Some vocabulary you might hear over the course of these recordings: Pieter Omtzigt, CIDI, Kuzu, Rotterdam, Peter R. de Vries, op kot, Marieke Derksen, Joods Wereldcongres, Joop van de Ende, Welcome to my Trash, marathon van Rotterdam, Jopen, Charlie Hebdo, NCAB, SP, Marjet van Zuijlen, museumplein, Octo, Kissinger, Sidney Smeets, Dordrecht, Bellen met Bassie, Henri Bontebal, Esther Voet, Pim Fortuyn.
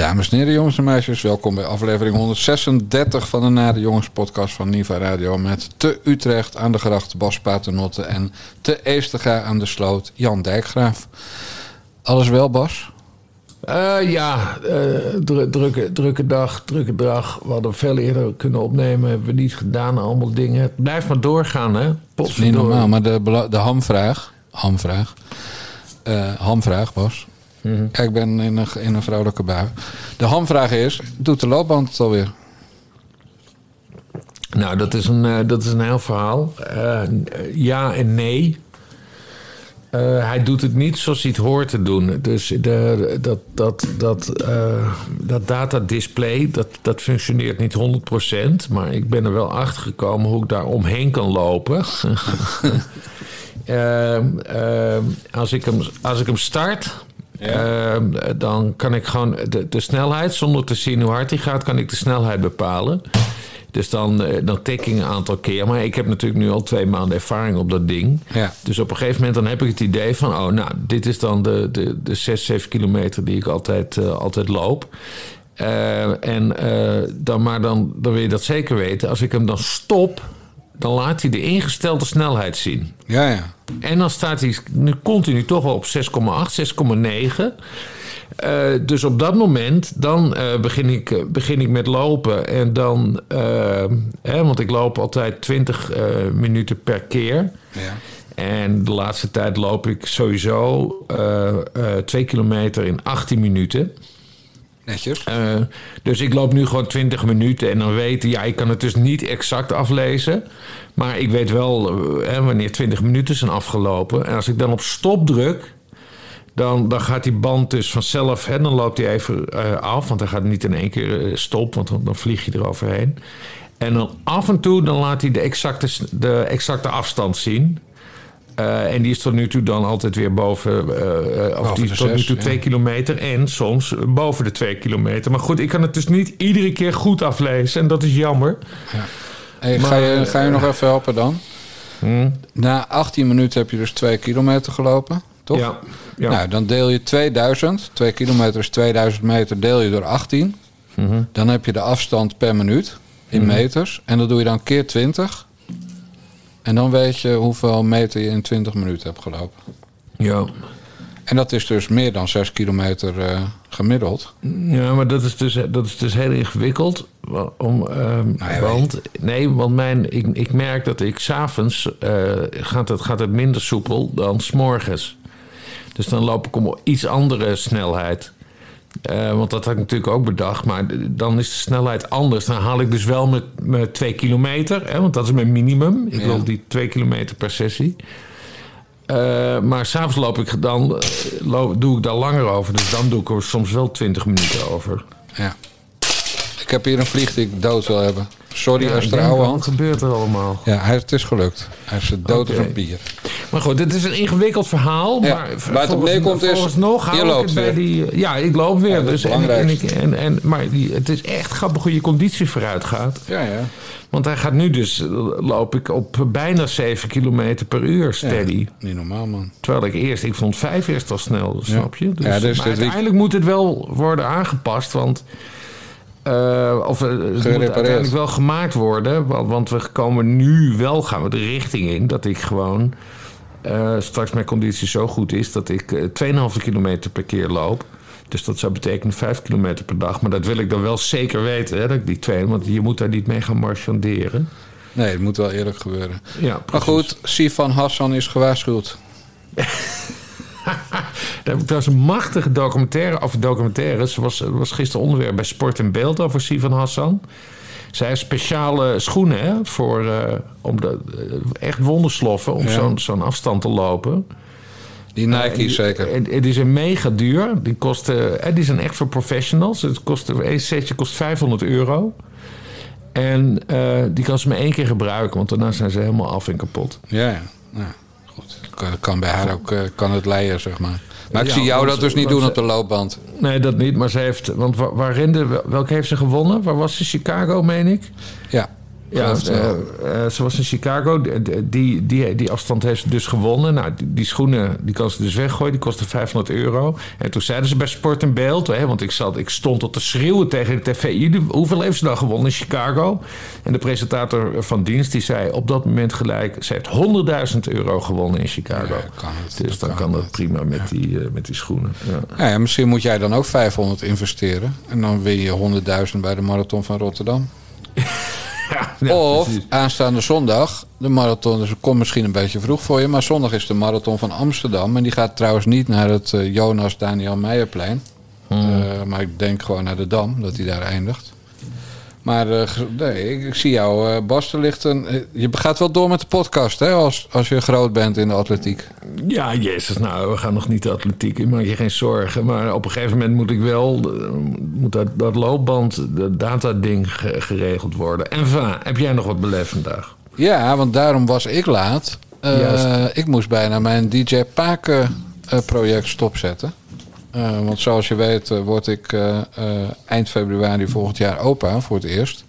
Dames en heren, jongens en meisjes, welkom bij aflevering 136 van de Na de Jongens podcast van Niva Radio met te Utrecht aan de gracht Bas Paternotte en te Eestega aan de sloot Jan Dijkgraaf. Alles wel, Bas? Drukke dag. We hadden veel eerder kunnen opnemen, hebben we niet gedaan, allemaal dingen. Het blijft maar doorgaan, hè? Het is niet normaal, maar de hamvraag, Bas. Mm-hmm. Kijk, ik ben in een vrouwelijke bui. De hamvraag is, doet de loopband het alweer? Nou, dat is een heel verhaal. Ja en nee. Hij doet het niet zoals hij het hoort te doen. Dus dat datadisplay, dat functioneert niet 100%. Maar ik ben er wel achter gekomen hoe ik daar omheen kan lopen. Als ik hem start... Ja. Dan kan ik gewoon de snelheid, zonder te zien hoe hard hij gaat, kan ik de snelheid bepalen. Dus dan tik ik een aantal keer. Maar ik heb natuurlijk nu al 2 maanden ervaring op dat ding. Ja. Dus op een gegeven moment dan heb ik het idee van... oh, nou, dit is dan de 6-7 kilometer die ik altijd loop. Dan wil je dat zeker weten. Als ik hem dan stop... dan laat hij de ingestelde snelheid zien. Ja, ja. En dan staat hij nu continu toch al op 6,8, 6,9. Dus op dat moment, dan begin ik met lopen. En dan, want ik loop altijd 20 minuten per keer. Ja. En de laatste tijd loop ik sowieso 2 kilometer in 18 minuten... Dus ik loop nu gewoon 20 minuten en dan weet ik... ja, ik kan het dus niet exact aflezen... maar ik weet wel wanneer 20 minuten zijn afgelopen. En als ik dan op stop druk... dan gaat die band dus vanzelf... en dan loopt hij even af... want hij gaat niet in één keer stop... want dan vlieg je eroverheen. En dan af en toe dan laat hij de exacte afstand zien... en die is tot nu toe dan altijd weer boven 2 kilometer... en soms boven de 2 kilometer. Maar goed, ik kan het dus niet iedere keer goed aflezen. En dat is jammer. Ja. Hey, maar, ga je nog even helpen dan? Na 18 minuten heb je dus 2 kilometer gelopen, toch? Ja, ja. Nou, dan deel je 2000. 2 kilometer is 2000 meter, deel je door 18. Mm-hmm. Dan heb je de afstand per minuut in meters. En dat doe je dan keer 20... En dan weet je hoeveel meter je in 20 minuten hebt gelopen. Ja. En dat is dus meer dan 6 kilometer gemiddeld. Ja, maar dat is dus heel ingewikkeld. Ik merk dat ik 's avonds gaat het minder soepel dan 's morgens. Dus dan loop ik om iets andere snelheid. Want dat had ik natuurlijk ook bedacht. Maar dan is de snelheid anders. Dan haal ik dus wel met 2 kilometer. Hè, want dat is mijn minimum. Ik wil die 2 kilometer per sessie. Maar s'avonds doe ik daar langer over. Dus dan doe ik er soms wel 20 minuten over. Ja. Ik heb hier een vlieg die ik dood wil hebben. Sorry, Australië. Wat gebeurt er allemaal? Ja, het is gelukt. Hij is dood als een bier. Maar goed, dit is een ingewikkeld verhaal. Ja, maar het bleek komt is, nog, je loopt weer. Ja, ik loop weer. Ja, dus het is echt grappig hoe je conditie vooruit gaat. Ja, ja. Want hij gaat nu dus, loop ik op bijna 7 kilometer per uur steady. Ja, niet normaal, man. Terwijl ik vond 5 eerst al snel, snap je? Dus, ja, dus maar uiteindelijk moet het wel worden aangepast, want... het moet uiteindelijk wel gemaakt worden. Want we komen nu wel, gaan we de richting in... dat ik gewoon straks mijn conditie zo goed is... dat ik 2,5 kilometer per keer loop. Dus dat zou betekenen 5 kilometer per dag. Maar dat wil ik dan wel zeker weten. Hè, dat ik die 2, want je moet daar niet mee gaan marchanderen. Nee, het moet wel eerlijk gebeuren. Ja, maar goed, Sifan Hassan is gewaarschuwd. Daar heb ik trouwens een machtige documentaire. Er was gisteren onderwerp bij Sport en Beeld over Sifan Hassan. Zij heeft speciale schoenen, hè, voor echt wondersloffen om zo'n afstand te lopen. Die Nike's zeker. En die zijn mega duur. Die kosten. Die zijn echt voor professionals. Een setje kost €500. En die kan ze maar 1 keer gebruiken, want daarna zijn ze helemaal af en kapot. Ja. Kan bij haar ook het leien, zeg maar. Maar ik zie jou dat dus niet doen op de loopband. Nee, dat niet. Maar ze heeft... Want welke heeft ze gewonnen? Waar was ze? Chicago, meen ik? Ja. Ja, ze was in Chicago. Die afstand heeft ze dus gewonnen. Nou, die schoenen die kan ze dus weggooien. Die kostte €500. En toen zeiden ze bij Sport en Beeld... Hè, want ik stond tot te schreeuwen tegen de tv... hoeveel heeft ze dan gewonnen in Chicago? En de presentator van dienst die zei op dat moment gelijk... ze heeft €100.000 gewonnen in Chicago. Ja, kan het, dus dan kan dat prima met, ja, met die schoenen. Ja. Ja, misschien moet jij dan ook 500 investeren. En dan win je 100.000 bij de marathon van Rotterdam. Ja, ja, of precies. Aanstaande zondag, de marathon, dus het komt misschien een beetje vroeg voor je... maar zondag is de marathon van Amsterdam... en die gaat trouwens niet naar het Jonas Daniel Meijerplein. Maar ik denk gewoon naar de Dam, dat hij daar eindigt. Maar nee, ik zie jou, Bas, er ligt een... Je gaat wel door met de podcast, hè, als je groot bent in de atletiek. Ja, jezus, nou, we gaan nog niet de atletiek in, maak je geen zorgen. Maar op een gegeven moment moet ik wel... moet dat loopband, dat datading geregeld worden. En va, heb jij nog wat beleefd vandaag? Ja, want daarom was ik laat. Ik moest bijna mijn DJ Paken project stopzetten. Want zoals je weet word ik eind februari volgend jaar opa voor het eerst.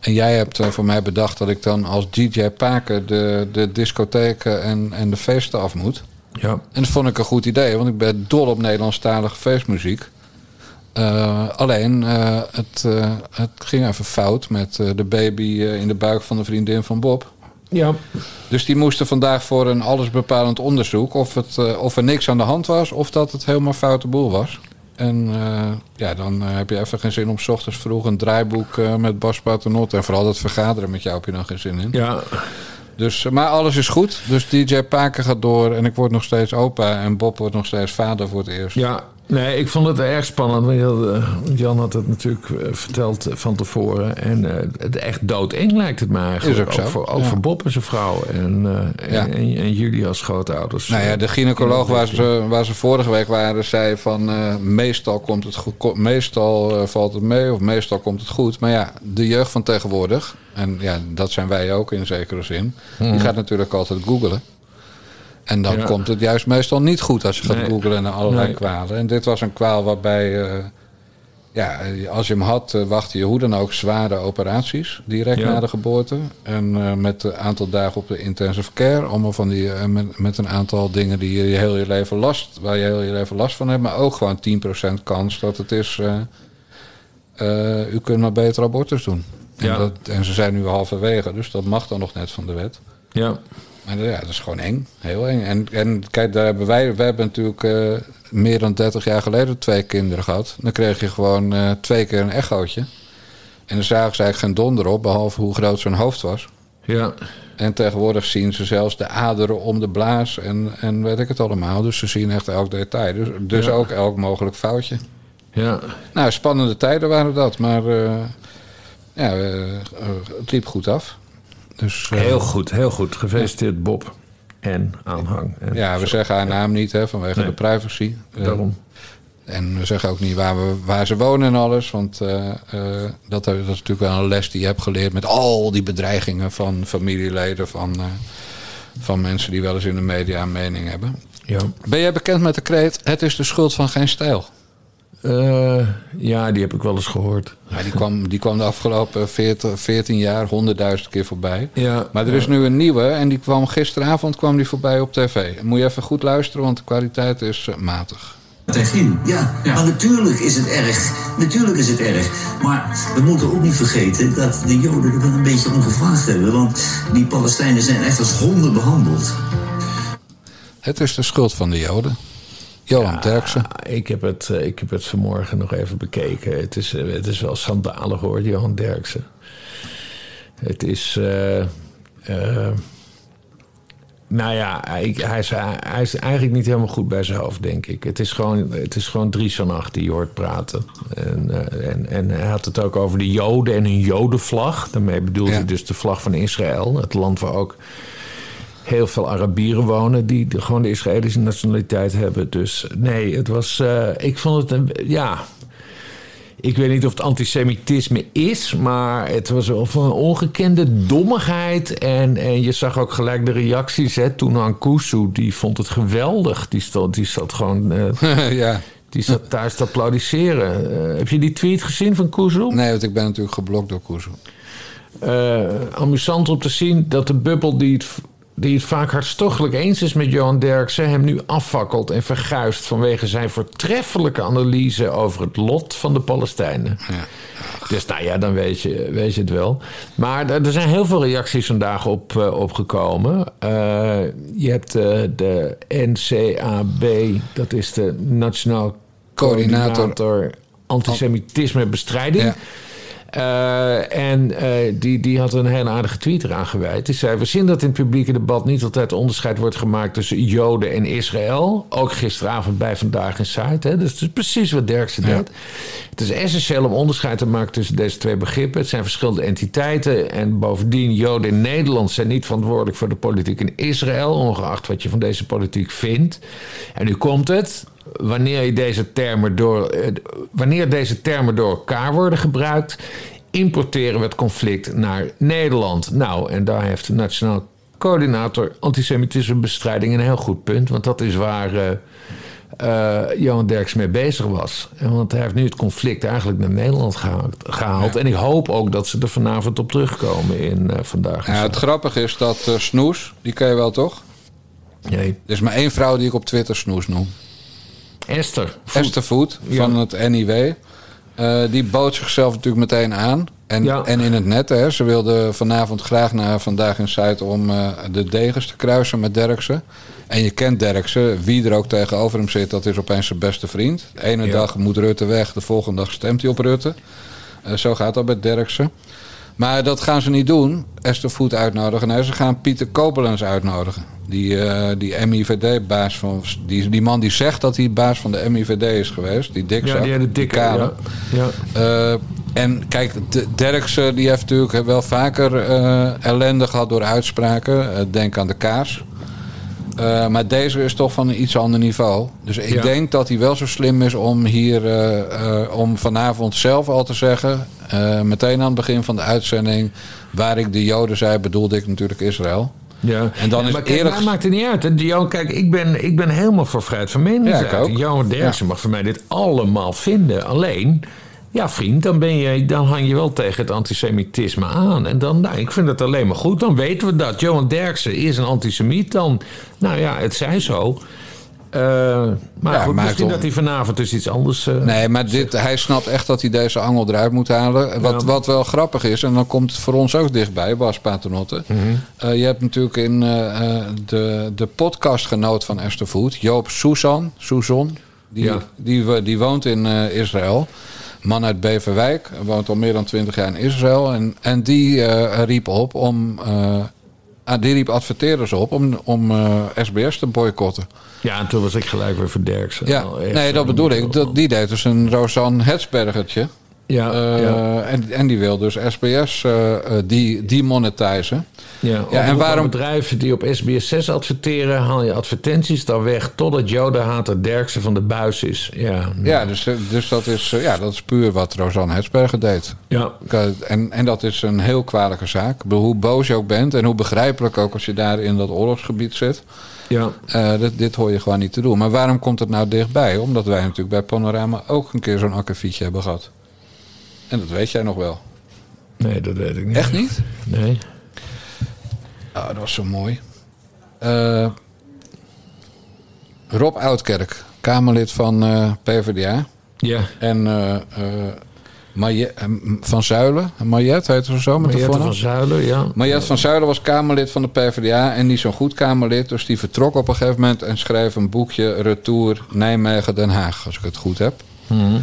En jij hebt voor mij bedacht dat ik dan als DJ Paken de discotheken en de feesten af moet. Ja. En dat vond ik een goed idee, want ik ben dol op Nederlandstalige feestmuziek. Alleen, het ging even fout met de baby in de buik van de vriendin van Bob. Ja. Dus die moesten vandaag voor een allesbepalend onderzoek... of er niks aan de hand was of dat het helemaal foute boel was. En dan heb je even geen zin om 's ochtends vroeg een draaiboek met Bas Paternotte. En vooral dat vergaderen met jou heb je dan geen zin in. Ja. Dus, maar alles is goed. Dus DJ Paken gaat door en ik word nog steeds opa... en Bob wordt nog steeds vader voor het eerst. Ja. Nee, ik vond het erg spannend. Jan had het natuurlijk verteld van tevoren. En het echt doodeng lijkt het me eigenlijk. Is ook zo. Voor Bob en zijn vrouw. En jullie als grootouders. Nou ja, de gynaecoloog waar ze vorige week waren... zei van meestal komt het goed, meestal valt het mee... of meestal komt het goed. Maar ja, de jeugd van tegenwoordig... en ja, dat zijn wij ook in zekere zin... die gaat natuurlijk altijd googlen. En dan komt het juist meestal niet goed als je gaat googlen naar allerlei kwalen. En dit was een kwaal waarbij, als je hem had, wachtte je hoe dan ook zware operaties direct na de geboorte. En met een aantal dagen op de intensive care, allemaal van die, met een aantal dingen die je heel je leven last van hebt. Maar ook gewoon 10% kans dat het is, u kunt maar beter abortus doen. Ja. En ze zijn nu halverwege, dus dat mag dan nog net van de wet. Ja. Maar ja, dat is gewoon eng. Heel eng. En kijk, daar hebben wij hebben natuurlijk meer dan 30 jaar geleden 2 kinderen gehad. Dan kreeg je gewoon 2 keer een echootje. En dan zagen ze eigenlijk geen donder op, behalve hoe groot zijn hoofd was. Ja. En tegenwoordig zien ze zelfs de aderen om de blaas en weet ik het allemaal. Dus ze zien echt elk detail. Dus ook elk mogelijk foutje. Ja. Nou, spannende tijden waren dat. Maar het liep goed af. Dus, heel goed. Gefeliciteerd Bob en aanhang. En we zeggen haar naam niet hè, vanwege de privacy. Daarom. En we zeggen ook niet waar ze wonen en alles. Want dat is natuurlijk wel een les die je hebt geleerd... met al die bedreigingen van familieleden... van mensen die wel eens in de media een mening hebben. Ja. Ben jij bekend met de kreet... het is de schuld van geen stijl? Die heb ik wel eens gehoord. Ja, die kwam de afgelopen 14 jaar 100.000 keer voorbij. Ja, maar er is nu een nieuwe en die kwam gisteravond voorbij op tv. Moet je even goed luisteren, want de kwaliteit is matig. Ja, maar natuurlijk is het erg. Maar we moeten ook niet vergeten dat de Joden er wel een beetje om gevraagd hebben. Want die Palestijnen zijn echt als honden behandeld. Het is de schuld van de Joden. Johan Derksen. Ik heb het vanmorgen nog even bekeken. Het is wel schandalig hoor, Johan Derksen. Het is... hij is eigenlijk niet helemaal goed bij zijn hoofd, denk ik. Het is gewoon Dries van Acht die je hoort praten. En hij had het ook over de Joden en hun Jodenvlag. Daarmee bedoelt hij dus de vlag van Israël. Het land waar ook... heel veel Arabieren wonen die gewoon de Israëlische nationaliteit hebben. Dus nee, het was... ik vond het ik weet niet of het antisemitisme is... maar het was van een ongekende dommigheid. En je zag ook gelijk de reacties. Toen Kuzu, die vond het geweldig. Die zat gewoon... Die zat thuis te applaudisseren. Heb je die tweet gezien van Kuzu? Nee, want ik ben natuurlijk geblokt door Kuzu. amusant om te zien dat de bubbel die het vaak hartstochtelijk eens is met Johan Derksen hem nu afvakkelt en verguist vanwege zijn voortreffelijke analyse over het lot van de Palestijnen. Ja. Dus nou ja, dan weet je het wel. Maar er zijn heel veel reacties vandaag op gekomen. Je hebt de NCAB, dat is de Nationaal Coördinator Antisemitisme Bestrijding. Ja. Die had een hele aardige tweet eraan gewijd. Die zei, we zien dat in het publieke debat niet altijd onderscheid wordt gemaakt tussen Joden en Israël. Ook gisteravond bij Vandaag in Zuid. Hè? Dus het is precies wat Derksen deed. Ja. Het is essentieel om onderscheid te maken tussen deze twee begrippen. Het zijn verschillende entiteiten. En bovendien, Joden in Nederland zijn niet verantwoordelijk voor de politiek in Israël, ongeacht wat je van deze politiek vindt. En nu komt het. Wanneer deze termen door elkaar worden gebruikt, importeren we het conflict naar Nederland. Nou, en daar heeft de Nationaal Coördinator Antisemitismebestrijding een heel goed punt. Want dat is waar Johan Derksen mee bezig was. Want hij heeft nu het conflict eigenlijk naar Nederland gehaald. Ja. En ik hoop ook dat ze er vanavond op terugkomen in Vandaag. Ja, het grappige is dat Snoes, die ken je wel toch? Nee. Er is maar één vrouw die ik op Twitter Snoes noem. Esther Voet van het NIW. Die bood zichzelf natuurlijk meteen aan. En in het net. Hè. Ze wilde vanavond graag naar Vandaag in Zuid om de degens te kruisen met Derksen. En je kent Derksen. Wie er ook tegenover hem zit, dat is opeens zijn beste vriend. De ene dag moet Rutte weg. De volgende dag stemt hij op Rutte. Zo gaat dat bij Derksen. Maar dat gaan ze niet doen. Esther Voet uitnodigen. Nee, ze gaan Pieter Cobelens uitnodigen. Die MIVD-baas van... Die man die zegt dat hij baas van de MIVD is geweest. Die dikzak. Ja, die hele dikke. Ja. En kijk, Derksen die heeft natuurlijk wel vaker ellende gehad door uitspraken. Denk aan de kaars. Maar deze is toch van een iets ander niveau. Dus ik denk dat hij wel zo slim is om hier om vanavond zelf al te zeggen, meteen aan het begin van de uitzending, waar ik de Joden zei, bedoelde ik natuurlijk Israël. Ja. En dan is maar kijk, eerlijk... maakt het niet uit. Johan, kijk, ik ben helemaal voor vrijheid van meningsuiting. Johan Derksen mag voor mij dit allemaal vinden. Alleen, ja vriend, dan hang je wel tegen het antisemitisme aan. En dan, nou, ik vind het alleen maar goed. Dan weten we dat. Johan Derksen is een antisemiet. Dan, nou ja, het zij zo. Maar ja, goed, misschien dat hij vanavond dus iets anders... nee, maar hij snapt echt dat hij deze angel eruit moet halen. Wat wel grappig is, en dan komt het voor ons ook dichtbij, Bas Paternotte. Mm-hmm. Je hebt natuurlijk in de podcastgenoot van Esther Voet, Joop Susan, die woont in Israël. Man uit Beverwijk, woont al meer dan 20 jaar in Israël. En die riep op om... die riep adverteerders op om SBS te boycotten. Ja, en toen was ik gelijk weer voor Derksen. Ja, nee, dat bedoel ik. Die deed dus een Rosanne Hetsbergertje. Ja. En die wil dus SBS demonetizen. Ja, en waarom bedrijven die op SBS6 adverteren, haal je advertenties dan weg totdat jodenhater Derksen van de buis is. Ja, nou. Ja, dus dat is puur wat Rosanne Hetsberger deed. Ja. En dat is een heel kwalijke zaak. Hoe boos je ook bent en hoe begrijpelijk ook als je daar in dat oorlogsgebied zit. Ja. Dit hoor je gewoon niet te doen. Maar waarom komt het nou dichtbij? Omdat wij natuurlijk bij Panorama ook een keer zo'n akkefietje hebben gehad. En dat weet jij nog wel. Nee, dat weet ik niet. Echt niet? Nee. Oh, dat was zo mooi. Rob Oudkerk, Kamerlid van PvdA. Ja. En Marjet van Zuijlen. Marjet heet ze zo met de voornaam. Marjet van Zuijlen, ja. Marjet van Zuijlen was Kamerlid van de PvdA en niet zo'n goed Kamerlid. Dus die vertrok op een gegeven moment en schreef een boekje Retour Nijmegen Den Haag, als ik het goed heb. Mm-hmm.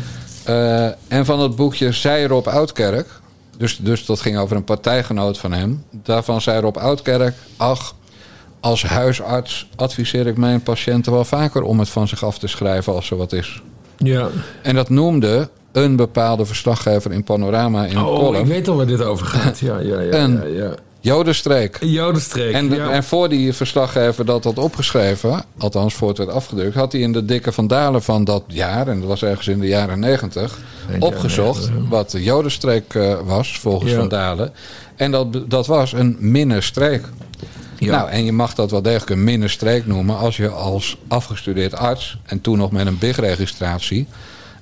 En van het boekje zei Rob Oudkerk... Dus dat ging over een partijgenoot van hem. Daarvan zei Rob Oudkerk... Ach, als huisarts adviseer ik mijn patiënten wel vaker... om het van zich af te schrijven als er wat is. Ja. En dat noemde een bepaalde verslaggever in Panorama in een column. Ik weet al waar dit over gaat. Ja. Jodenstreek. En voor die verslaggever dat had opgeschreven... althans voor het werd afgedrukt... had hij in de dikke vandalen van dat jaar... en dat was ergens in de jaren 90... opgezocht wat de Jodenstreek was volgens Vandalen. En dat was een minnenstreek. Ja. Nou, en je mag dat wel degelijk een minnenstreek noemen... als je als afgestudeerd arts... en toen nog met een big-registratie...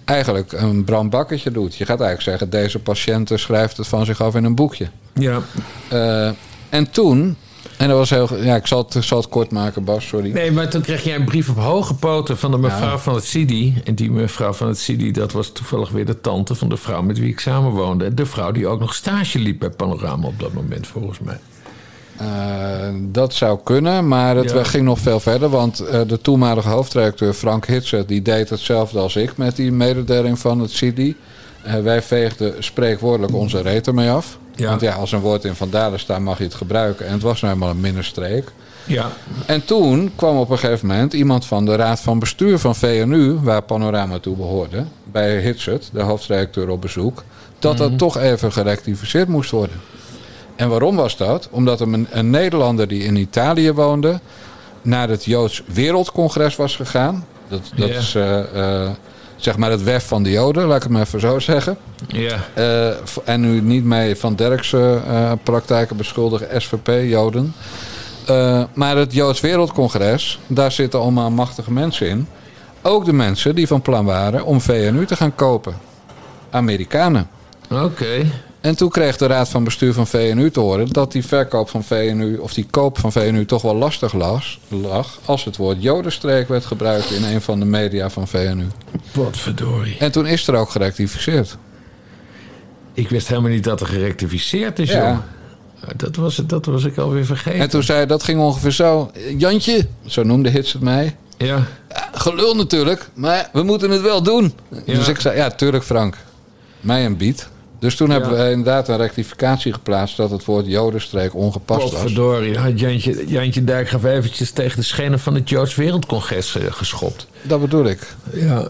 eigenlijk een brandbakketje doet. Je gaat eigenlijk zeggen, deze patiënt schrijft het van zich af in een boekje. Ja. En toen... En dat was heel... Ja, ik zal het kort maken, Bas, sorry. Nee, maar toen kreeg jij een brief op hoge poten van de mevrouw van het CIDI. En die mevrouw van het CIDI, dat was toevallig weer de tante van de vrouw met wie ik samenwoonde. De vrouw die ook nog stage liep bij Panorama op dat moment, volgens mij. Dat zou kunnen, maar het ging nog veel verder. Want de toenmalige hoofdredacteur Frank Hitzert, die deed hetzelfde als ik met die mededeling van het CIDI. Wij veegden spreekwoordelijk onze reet ermee af. Ja. Want ja, als een woord in Van Dalen staat, mag je het gebruiken. En het was nou helemaal een minderstreek. Ja. En toen kwam op een gegeven moment iemand van de raad van bestuur van VNU... waar Panorama toe behoorde, bij Hitzert, de hoofdredacteur, op bezoek... dat toch even gerectificeerd moest worden. En waarom was dat? Omdat een Nederlander die in Italië woonde... naar het Joods Wereldcongres was gegaan. Dat is... zeg maar het WEF van de Joden, laat ik het maar even zo zeggen. Ja. En nu niet mee Van Derksen praktijken beschuldigen, SVP, Joden. Maar het Joods Wereldcongres, daar zitten allemaal machtige mensen in. Ook de mensen die van plan waren om VNU te gaan kopen. Amerikanen. Oké. En toen kreeg de raad van bestuur van VNU te horen... dat die verkoop van VNU, of die koop van VNU, toch wel lastig lag... als het woord Jodenstreek werd gebruikt in een van de media van VNU. Wat verdorie. En toen is er ook gerectificeerd. Ik wist helemaal niet dat er gerectificeerd is, joh. Dat was ik alweer vergeten. En toen zei dat ging ongeveer zo... Jantje, zo noemde Hits het mij... Ja, gelul natuurlijk, maar we moeten het wel doen. Ja. Dus ik zei, ja, tuurlijk Frank, mij een bied... Dus toen hebben we inderdaad een rectificatie geplaatst... dat het woord Jodenstreek ongepast was. Godverdorie, had Jantje Dijkgraaf eventjes... tegen de schenen van het Joods Wereldcongres geschopt. Dat bedoel ik. Ja.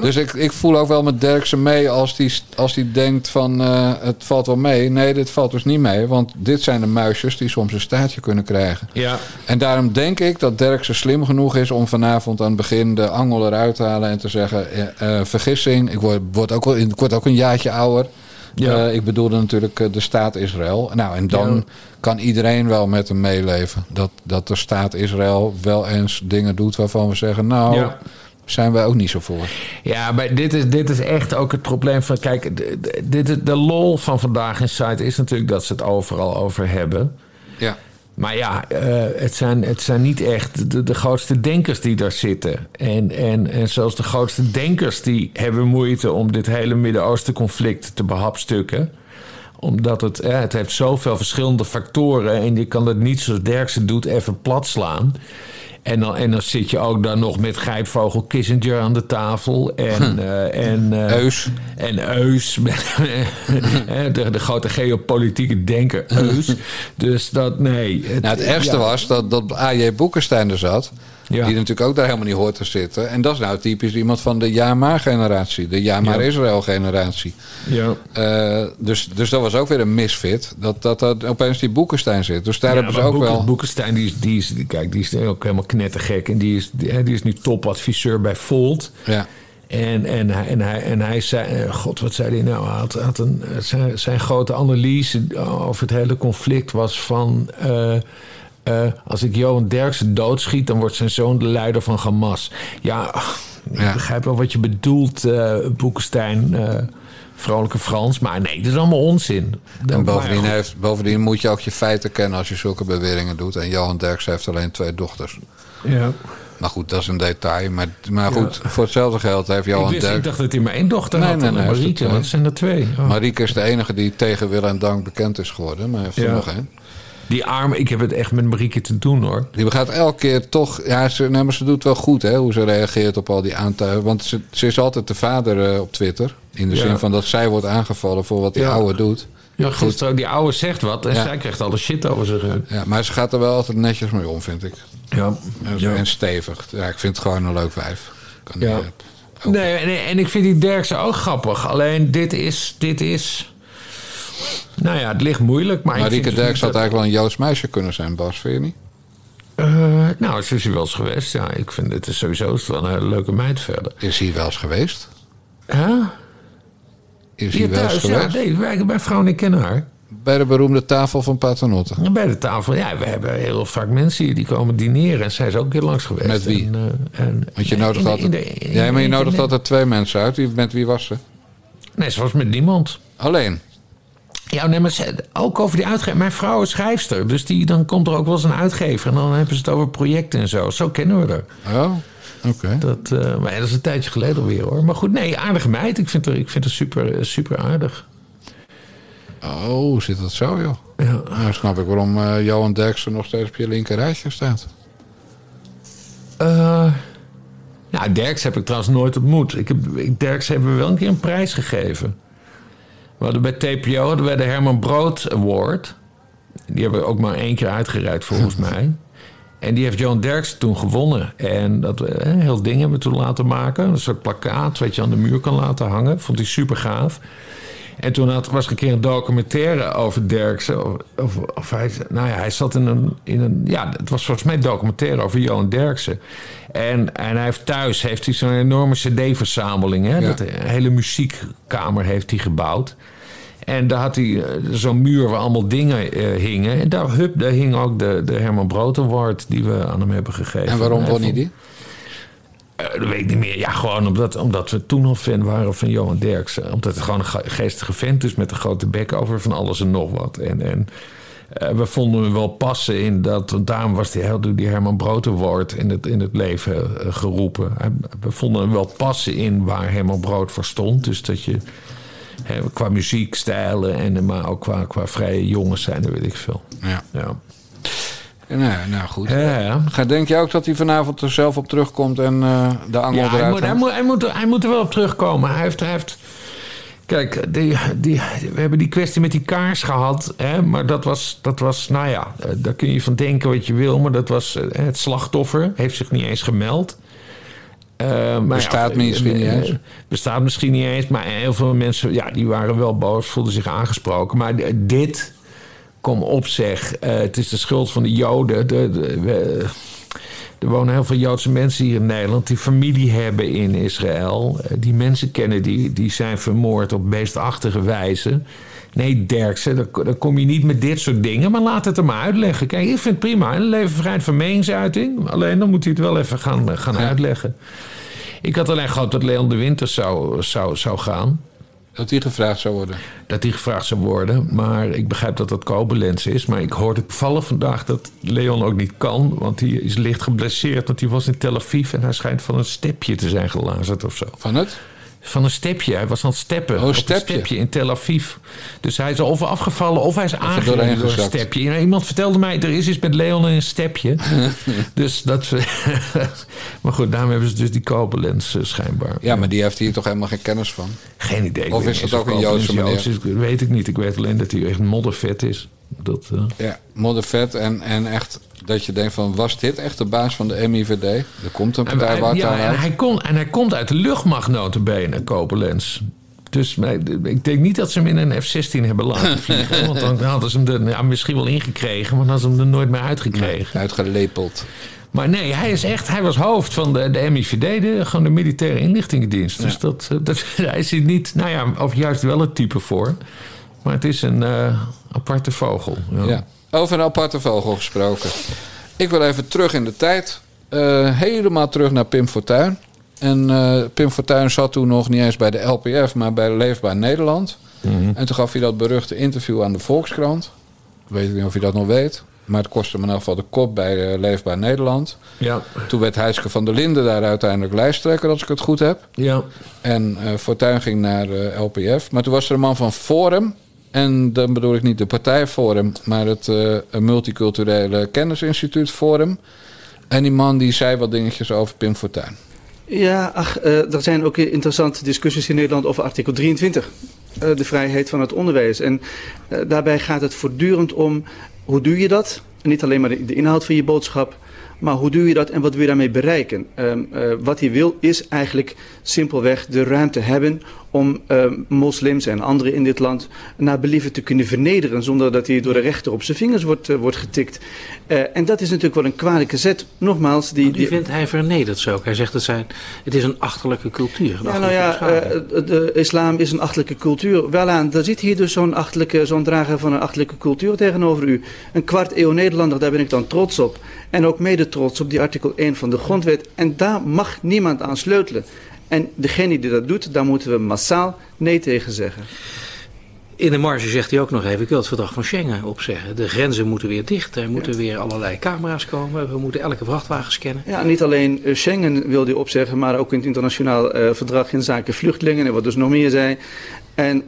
Dus ik voel ook wel met Derksen mee... als die denkt van het valt wel mee. Nee, dit valt dus niet mee. Want dit zijn de muisjes die soms een staartje kunnen krijgen. Ja. En daarom denk ik dat Derksen slim genoeg is... om vanavond aan het begin de angel eruit te halen... en te zeggen, vergissing, ik word ook een jaartje oud. Ja. Ik bedoelde natuurlijk de staat Israël. Nou, en dan kan iedereen wel met hem meeleven. Dat de staat Israël wel eens dingen doet waarvan we zeggen... nou, zijn wij ook niet zo voor. Ja, maar dit is echt ook het probleem van... Kijk, de lol van vandaag in site is natuurlijk dat ze het overal over hebben. Ja. Maar ja, het zijn niet echt de grootste denkers die daar zitten. En zelfs de grootste denkers die hebben moeite om dit hele Midden-Oosten conflict te behapstukken. Omdat het heeft zoveel verschillende factoren en je kan het niet zoals Derksen doet even plat slaan. En dan zit je ook daar nog met Grijpvogel Kissinger aan de tafel. Eus. En Eus. de grote geopolitieke denker Eus. Dus dat, nee. Het ergste was dat A.J. Boekenstein er zat. Ja. Die natuurlijk ook daar helemaal niet hoort te zitten. En dat is nou typisch iemand van de ja-maar-generatie. De ja-maar-Israël-generatie. Ja. Dus dat was ook weer een misfit. Dat opeens die Boekenstein zit. Dus daar hebben ze ook wel... Boekenstein, die is ook helemaal knettergek. En die is nu topadviseur bij Volt. Ja. En hij zei... God, wat zei hij nou? Zijn grote analyse over het hele conflict was van... als ik Johan Derksen doodschiet, dan wordt zijn zoon de leider van Hamas. Ja, ik begrijp wel wat je bedoelt, Boekenstein, vrolijke Frans. Maar nee, dat is allemaal onzin. En bovendien moet je ook je feiten kennen als je zulke beweringen doet. En Johan Derksen heeft alleen 2 dochters. Ja. Maar goed, dat is een detail. Maar goed, voor hetzelfde geld heeft Johan Derksen... Ik dacht dat hij maar 1 dochter had. Nee, Marieke, want het zijn er 2. Oh. Marieke is de enige die tegen wil en dank bekend is geworden. Maar heeft er nog één. Die arme, ik heb het echt met Marieke te doen, hoor. Die gaat elke keer toch... Ja, maar ze doet wel goed, hè, hoe ze reageert op al die aantuigingen. Want ze is altijd de vader op Twitter. In de zin van dat zij wordt aangevallen voor wat die ouwe doet. Ja, gisteren ook, die ouwe zegt wat en zij krijgt alle shit over zich heen. Ja, maar ze gaat er wel altijd netjes mee om, vind ik. Ja. En stevig. Ja, ik vind het gewoon een leuk wijf. Nee, en ik vind die Derksen ook grappig. Alleen dit is... Nou ja, het ligt moeilijk. Maar Marieke Derksen dus had eigenlijk wel een Joods meisje kunnen zijn, Bas, vind je niet? Nou, ze is hier wel eens geweest. Ja, ik vind het is sowieso wel een hele leuke meid verder. Is hier wel eens geweest? Huh? Is hier wel eens geweest? Nee, wij vrouwen niet kennen haar. Bij de beroemde tafel van Paternotte. Bij de tafel, ja. We hebben heel vaak mensen hier die komen dineren. En zij is ook een keer langs geweest. Met wie? Want je nodigt altijd twee mensen uit. Met wie was ze? Nee, ze was met niemand. Alleen? Ja, nee, maar ook over die uitgever. Mijn vrouw is schrijfster. Dus dan komt er ook wel eens een uitgever. En dan hebben ze het over projecten en zo. Zo kennen we haar. Ja. Okay. Maar dat is een tijdje geleden alweer hoor. Maar goed, nee, aardige meid. Ik vind haar super, super aardig. Oh, zit dat zo joh? Ja. Nou, snap ik waarom Johan Derksen nog steeds op je linkerrijtje staat. Nou, Derks heb ik trouwens nooit ontmoet. Derks hebben we wel een keer een prijs gegeven. We hadden bij TPO de Herman Brood Award. Die hebben we ook maar één keer uitgereikt volgens mij. En die heeft Johan Derksen toen gewonnen. En dat heel ding hebben we toen laten maken. Een soort plakkaat wat je aan de muur kan laten hangen. Vond hij super gaaf. En toen was er een keer een documentaire over Derksen. Of hij, nou ja, hij zat in een... Ja, het was volgens mij een documentaire over Johan Derksen. En hij heeft thuis zo'n enorme cd-verzameling. Hè? Ja. Dat hele muziekkamer heeft hij gebouwd. En daar had hij zo'n muur waar allemaal dingen hingen. En daar hing ook de Herman Brood Award die we aan hem hebben gegeven. En waarom won hij die? Dat weet ik niet meer. Ja, gewoon omdat we toen al fan waren van Johan Derksen. Omdat het gewoon een geestige vent is met een grote bek over van alles en nog wat. En we vonden hem wel passen in dat. Want daarom was hij heel door die Herman Brood Award in het leven geroepen. We vonden hem wel passen in waar Herman Brood voor stond. Dus dat je... qua muziekstijlen, maar ook qua vrije jongens zijn, dat weet ik veel. Ja. Ja. Nou goed. Ja. Denk je ook dat hij vanavond er zelf op terugkomt en de angel eruit haalt? Hij moet er wel op terugkomen. Hij heeft kijk, we hebben die kwestie met die kaars gehad. Hè, maar dat was, nou ja, daar kun je van denken wat je wil. Maar dat was het slachtoffer. Heeft zich niet eens gemeld. Bestaat misschien niet eens. Maar heel veel mensen die waren wel boos, voelden zich aangesproken. Maar dit, kom op zeg. Het is de schuld van de Joden. Er wonen heel veel Joodse mensen hier in Nederland die familie hebben in Israël. Die mensen kennen die zijn vermoord op beestachtige wijze. Nee, Derksen, dan kom je niet met dit soort dingen. Maar laat het hem maar uitleggen. Kijk, ik vind het prima. Een leven vrijheid van meningsuiting. Alleen dan moet hij het wel even gaan uitleggen. Ik had alleen gehoopt dat Leon de Winter zou gaan. Dat hij gevraagd zou worden. Maar ik begrijp dat dat Cobelens is. Maar ik hoorde toevallig vandaag dat Leon ook niet kan. Want hij is licht geblesseerd. Want hij was in Tel Aviv en hij schijnt van een stepje te zijn gelazerd of zo. Van het? Van een stepje. Hij was aan het steppen. Oh, stepje in Tel Aviv. Dus hij is of afgevallen of hij is aangereden door een stepje. En iemand vertelde mij, er is iets met Leon in een stepje. Dus dat... maar goed, daarom hebben ze dus die Cobelens schijnbaar. Ja, maar die heeft hier toch helemaal geen kennis van? Geen idee. Of is dat ook een Joodse manier? Weet ik niet. Ik weet alleen dat hij echt moddervet is. Ja, moddervet en echt... Dat je denkt van, was dit echt de baas van de MIVD? Er komt een partij waar het aan uit. Hij komt uit de luchtmacht notabene, Cobelens. Dus ik denk niet dat ze hem in een F-16 hebben laten vliegen. Want dan hadden ze hem er misschien wel ingekregen... maar dan hadden ze hem er nooit meer uitgekregen. Nee, uitgelepeld. Maar nee, hij was hoofd van de MIVD, gewoon de Militaire Inlichtingendienst. Dus hij zit niet, nou ja, of juist wel het type voor. Maar het is een aparte vogel. Ja. Over een aparte vogel gesproken. Ik wil even terug in de tijd. Helemaal terug naar Pim Fortuyn. En Pim Fortuyn zat toen nog niet eens bij de LPF... maar bij Leefbaar Nederland. Mm-hmm. En toen gaf hij dat beruchte interview aan de Volkskrant. Ik weet niet of je dat nog weet. Maar het kostte me in elk geval de kop bij Leefbaar Nederland. Ja. Toen werd Heiske van der Linden daar uiteindelijk lijsttrekker... als ik het goed heb. Ja. En Fortuyn ging naar LPF. Maar toen was er een man van Forum... En dan bedoel ik niet de partij Forum, maar het multiculturele kennisinstituut Forum. En die man die zei wat dingetjes over Pim Fortuyn. Ja, er zijn ook interessante discussies in Nederland over artikel 23. De vrijheid van het onderwijs. En daarbij gaat het voortdurend om hoe doe je dat? En niet alleen maar de inhoud van je boodschap... Maar hoe doe je dat en wat wil je daarmee bereiken? Wat hij wil is eigenlijk simpelweg de ruimte hebben om moslims en anderen in dit land naar believen te kunnen vernederen, zonder dat hij door de rechter op zijn vingers wordt getikt. En dat is natuurlijk wel een kwalijke zet. Nogmaals, die vindt hij vernederd ook. Hij zegt het is een achterlijke cultuur. De islam is een achterlijke cultuur. Welaan, daar zit hier dus zo'n drager van een achterlijke cultuur tegenover u. Een kwart eeuw Nederlander, daar ben ik dan trots op. En ook mede trots op die artikel 1 van de grondwet. En daar mag niemand aan sleutelen. En degene die dat doet, daar moeten we massaal nee tegen zeggen. In de marge zegt hij ook nog even, ik wil het verdrag van Schengen opzeggen. De grenzen moeten weer dicht, er moeten weer allerlei camera's komen. We moeten elke vrachtwagen scannen. Ja, niet alleen Schengen wil hij opzeggen, maar ook in het internationaal verdrag in zaken vluchtelingen en wat dus nog meer zei. En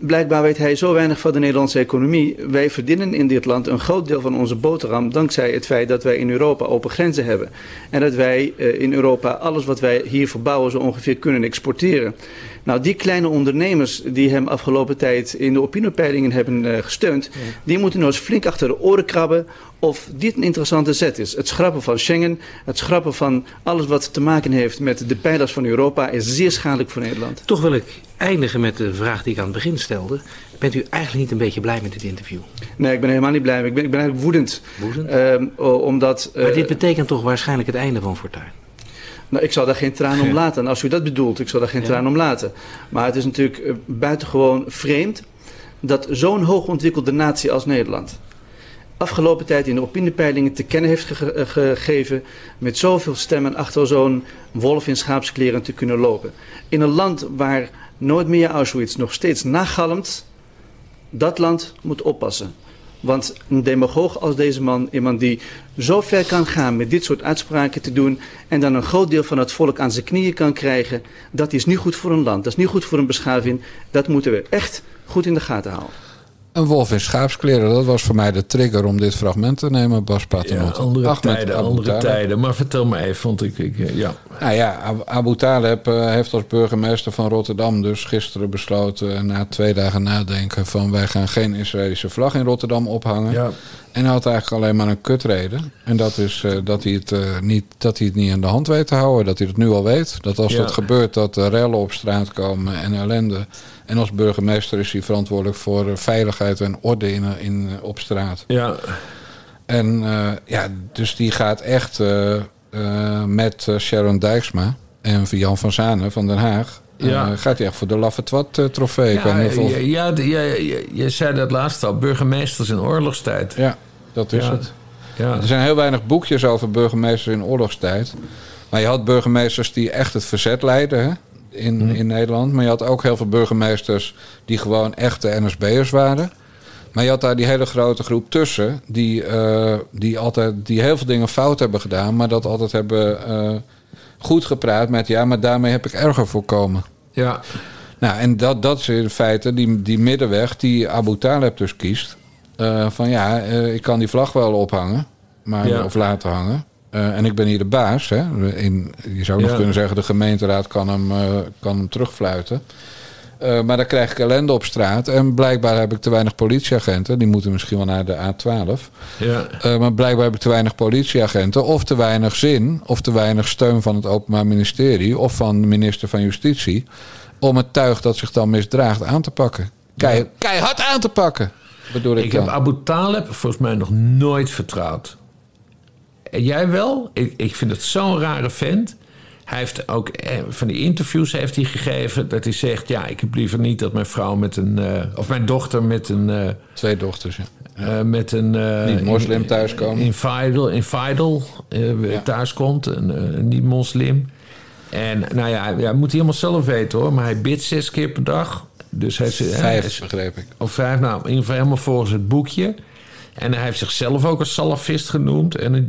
blijkbaar weet hij zo weinig van de Nederlandse economie. Wij verdienen in dit land een groot deel van onze boterham dankzij het feit dat wij in Europa open grenzen hebben. En dat wij in Europa alles wat wij hier verbouwen zo ongeveer kunnen exporteren. Nou, die kleine ondernemers die hem afgelopen tijd in de opiniepeilingen hebben gesteund, die moeten nou eens flink achter de oren krabben of dit een interessante zet is. Het schrappen van Schengen, het schrappen van alles wat te maken heeft met de pijlers van Europa is zeer schadelijk voor Nederland. Toch wil ik eindigen met de vraag die ik aan het begin stelde. Bent u eigenlijk niet een beetje blij met dit interview? Nee, ik ben helemaal niet blij. Ik ben eigenlijk woedend. Omdat, maar dit betekent toch waarschijnlijk het einde van Fortuyn? Nou, ik zal daar geen traan om laten. En als u dat bedoelt, ik zal daar geen traan om laten. Maar het is natuurlijk buitengewoon vreemd dat zo'n hoogontwikkelde natie als Nederland afgelopen tijd in de opiniepeilingen te kennen heeft gegeven met zoveel stemmen achter zo'n wolf in schaapskleren te kunnen lopen. In een land waar nooit meer Auschwitz nog steeds nagalmt, dat land moet oppassen. Want een demagoog als deze man, iemand die zo ver kan gaan met dit soort uitspraken te doen en dan een groot deel van het volk aan zijn knieën kan krijgen, dat is niet goed voor een land, dat is niet goed voor een beschaving. Dat moeten we echt goed in de gaten houden. Een wolf in schaapskleren, dat was voor mij de trigger om dit fragment te nemen, Bas Paternotte. Ja, andere tijden, maar vertel me even, want ik. Nou ja, Aboutaleb heeft als burgemeester van Rotterdam dus gisteren besloten, na 2 dagen nadenken, van wij gaan geen Israëlische vlag in Rotterdam ophangen. Ja. En hij had eigenlijk alleen maar een kutreden. En dat is dat hij het niet aan de hand weet te houden. Dat hij het nu al weet. Dat als dat gebeurt, dat er rellen op straat komen en ellende. En als burgemeester is hij verantwoordelijk voor veiligheid en orde in op straat. Ja. En dus die gaat echt met Sharon Dijksma en Jan van Zanen van Den Haag. Ja. Gaat hij echt voor de Laffertwat-trofee? Ja, je zei dat laatst al. Burgemeesters in oorlogstijd. Ja, dat is het. Ja. Er zijn heel weinig boekjes over burgemeesters in oorlogstijd. Maar je had burgemeesters die echt het verzet leidden, hè? In Nederland. Maar je had ook heel veel burgemeesters die gewoon echte NSB'ers waren. Maar je had daar die hele grote groep tussen die heel veel dingen fout hebben gedaan, maar dat altijd hebben goed gepraat met maar daarmee heb ik erger voorkomen. Ja. Nou, en dat is in feite die middenweg die Aboutaleb dus kiest. Ik kan die vlag wel ophangen, of laten hangen. En ik ben hier de baas. Hè? Je zou nog kunnen zeggen, de gemeenteraad kan hem terugfluiten. Maar dan krijg ik ellende op straat. En blijkbaar heb ik te weinig politieagenten. Die moeten misschien wel naar de A12. Ja. Maar blijkbaar heb ik te weinig politieagenten. Of te weinig zin. Of te weinig steun van het Openbaar Ministerie. Of van de minister van Justitie. Om het tuig dat zich dan misdraagt aan te pakken. Keihard aan te pakken. Bedoel ik heb Aboutaleb volgens mij nog nooit vertrouwd. En jij wel? Ik vind het zo'n rare vent. Hij heeft ook van die interviews heeft hij gegeven dat hij zegt, ik heb liever niet dat mijn vrouw met een of mijn dochter met een twee dochters met een niet-moslim thuiskomt. In Feidel thuiskomt, een niet-moslim. En nou ja, hij moet helemaal zelf weten hoor, maar hij bidt 6 keer per dag. Dus hij heeft 5 begreep ik. Of 5, nou in ieder geval helemaal volgens het boekje. En hij heeft zichzelf ook een salafist genoemd. En in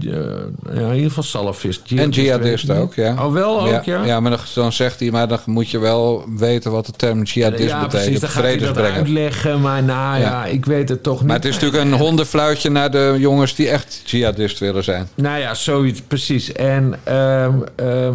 ieder geval salafist. Jihadist ook, ja. Oh, wel ook, ja. Ja, maar dan zegt hij, maar dan moet je wel weten wat de term jihadist betekent. Ja, precies, dan gaat hij dat uitleggen. Maar ik weet het toch niet. Maar het is natuurlijk een hondenfluitje naar de jongens die echt jihadist willen zijn. Nou ja, zoiets, precies. Maar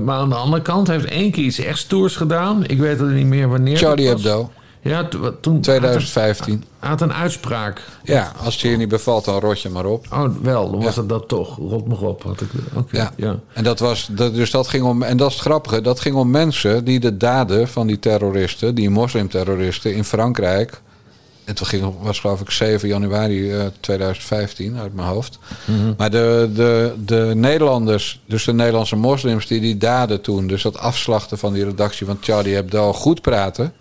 aan de andere kant, hij heeft 1 keer iets echt stoers gedaan. Ik weet het niet meer wanneer. Charlie Hebdo. Ja, toen 2015. Had een uitspraak. Ja, als het je niet bevalt, dan rot je maar op. Oh, wel, dan was het dat toch. Rot me op, had ik. Okay, ja. En dat was, dus dat ging om, en dat is het grappige, dat ging om mensen die de daden van die terroristen, die moslimterroristen in Frankrijk, en toen was geloof ik 7 januari 2015 uit mijn hoofd. Mm-hmm. Maar de Nederlanders, dus de Nederlandse moslims die daden toen, dus dat afslachten van die redactie van Charlie Hebdo, goed praten.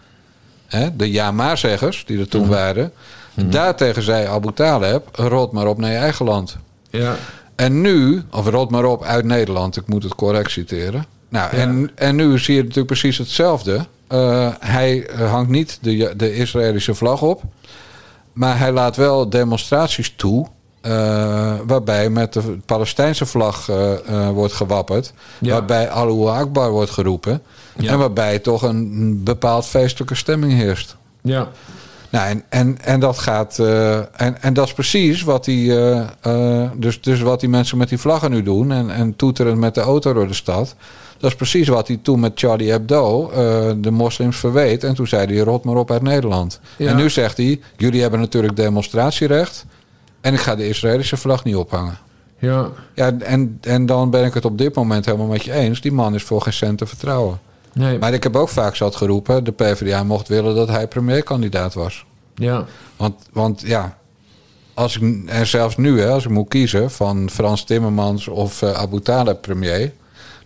Hè, de ja-maar-zeggers die er toen waren. Mm-hmm. Daartegen zei Aboutaleb, rot maar op naar je eigen land. Ja. En nu, of rot maar op uit Nederland, ik moet het correct citeren. Nou, ja. En nu zie je natuurlijk precies hetzelfde. Hij hangt niet de Israëlische vlag op. Maar hij laat wel demonstraties toe. Waarbij met de Palestijnse vlag wordt gewapperd. Ja. Waarbij Allahu Akbar wordt geroepen. Ja. En waarbij toch een bepaald feestelijke stemming heerst. Ja. Nou, en dat gaat. En dat is precies wat die. Dus wat die mensen met die vlaggen nu doen. En toeteren met de auto door de stad. Dat is precies wat hij toen met Charlie Hebdo de moslims verweet. En toen zei hij, rot maar op uit Nederland. Ja. En nu zegt hij, jullie hebben natuurlijk demonstratierecht. En ik ga de Israëlische vlag niet ophangen. Ja. Ja, en dan ben ik het op dit moment helemaal met je eens. Die man is voor geen cent te vertrouwen. Nee. Maar ik heb ook vaak zat geroepen, de PvdA mocht willen dat hij premierkandidaat was. Ja. Want ja, als ik, en zelfs nu, hè, als ik moet kiezen van Frans Timmermans of Aboutaleb premier.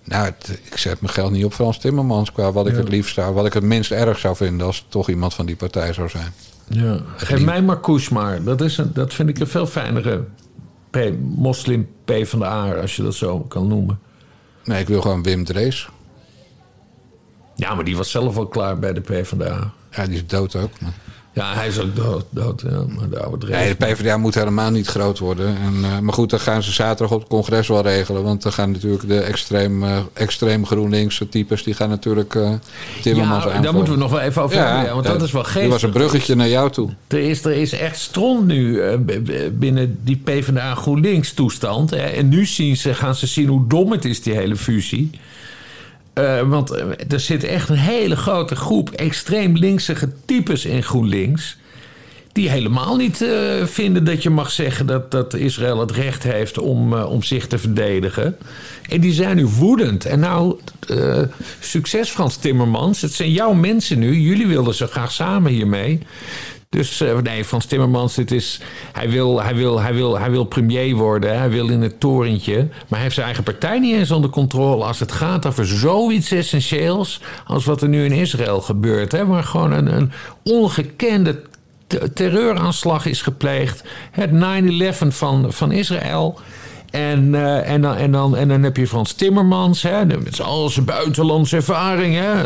Nou, ik zet mijn geld niet op Frans Timmermans qua wat ik het liefst zou, wat ik het minst erg zou vinden als het toch iemand van die partij zou zijn. Ja. Geef mij maar Koesmaar. Dat vind ik een veel fijnere moslim PvdA, als je dat zo kan noemen. Nee, ik wil gewoon Wim Drees. Ja, maar die was zelf al klaar bij de PvdA. Ja, die is dood ook, man. Ja, hij is ook dood. Ja, maar de oude Drees. Nee, de PvdA moet helemaal niet groot worden. Maar goed, dan gaan ze zaterdag op het congres wel regelen. Want dan gaan natuurlijk de extreem GroenLinkse types, die gaan natuurlijk Timmermans aanvallen. Daar moeten we nog wel even over hebben. Ja, want dat is wel geestig. Er was een bruggetje naar jou toe. Er is echt stront nu binnen die PvdA GroenLinks toestand. Hè, en nu gaan ze zien hoe dom het is, die hele fusie. Want er zit echt een hele grote groep extreem linksige types in GroenLinks, die helemaal niet vinden dat je mag zeggen dat Israël het recht heeft om zich te verdedigen. En die zijn nu woedend. En nou, succes Frans Timmermans. Het zijn jouw mensen nu. Jullie wilden ze graag samen hiermee. Dus nee, Frans Timmermans, hij wil premier worden. Hij wil in het torentje. Maar hij heeft zijn eigen partij niet eens onder controle. Als het gaat over zoiets essentieels als wat er nu in Israël gebeurt. Hè, waar gewoon een ongekende terreuraanslag is gepleegd. Het 9/11 van Israël. En dan heb je Frans Timmermans. Hè, met al zijn buitenlandse ervaring. Hè,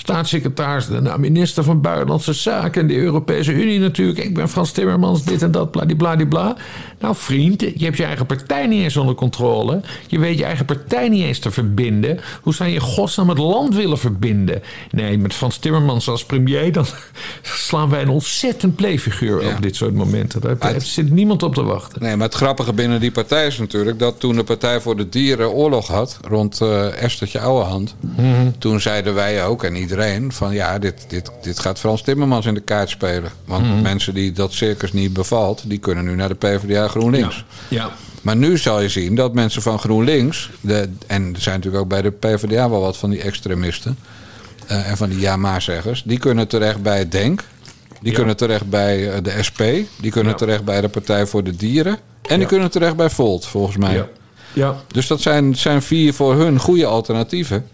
staatssecretaris, de minister van Buitenlandse Zaken en de Europese Unie natuurlijk. Ik ben Frans Timmermans, dit en dat, bladibladibla. Nou vriend, je hebt je eigen partij niet eens onder controle. Je weet je eigen partij niet eens te verbinden. Hoe zou je godsnaam het land willen verbinden? Nee, met Frans Timmermans als premier, dan slaan wij een ontzettend playfiguur op dit soort momenten. Daar zit niemand op te wachten. Nee, maar het grappige binnen die partij is natuurlijk dat toen de Partij voor de Dieren oorlog had, rond Esthertje Ouwehand, toen zeiden wij ook, en iedereen van ja, dit gaat Frans Timmermans in de kaart spelen. Want mensen die dat circus niet bevalt, die kunnen nu naar de PvdA GroenLinks. Ja. Ja. Maar nu zal je zien dat mensen van GroenLinks, en er zijn natuurlijk ook bij de PvdA wel wat van die extremisten en van die ja-maar-zeggers, die kunnen terecht bij Denk, die kunnen terecht bij de SP, die kunnen terecht bij de Partij voor de Dieren en die kunnen terecht bij Volt, volgens mij. Ja. Ja. Dus dat zijn 4 voor hun goede alternatieven.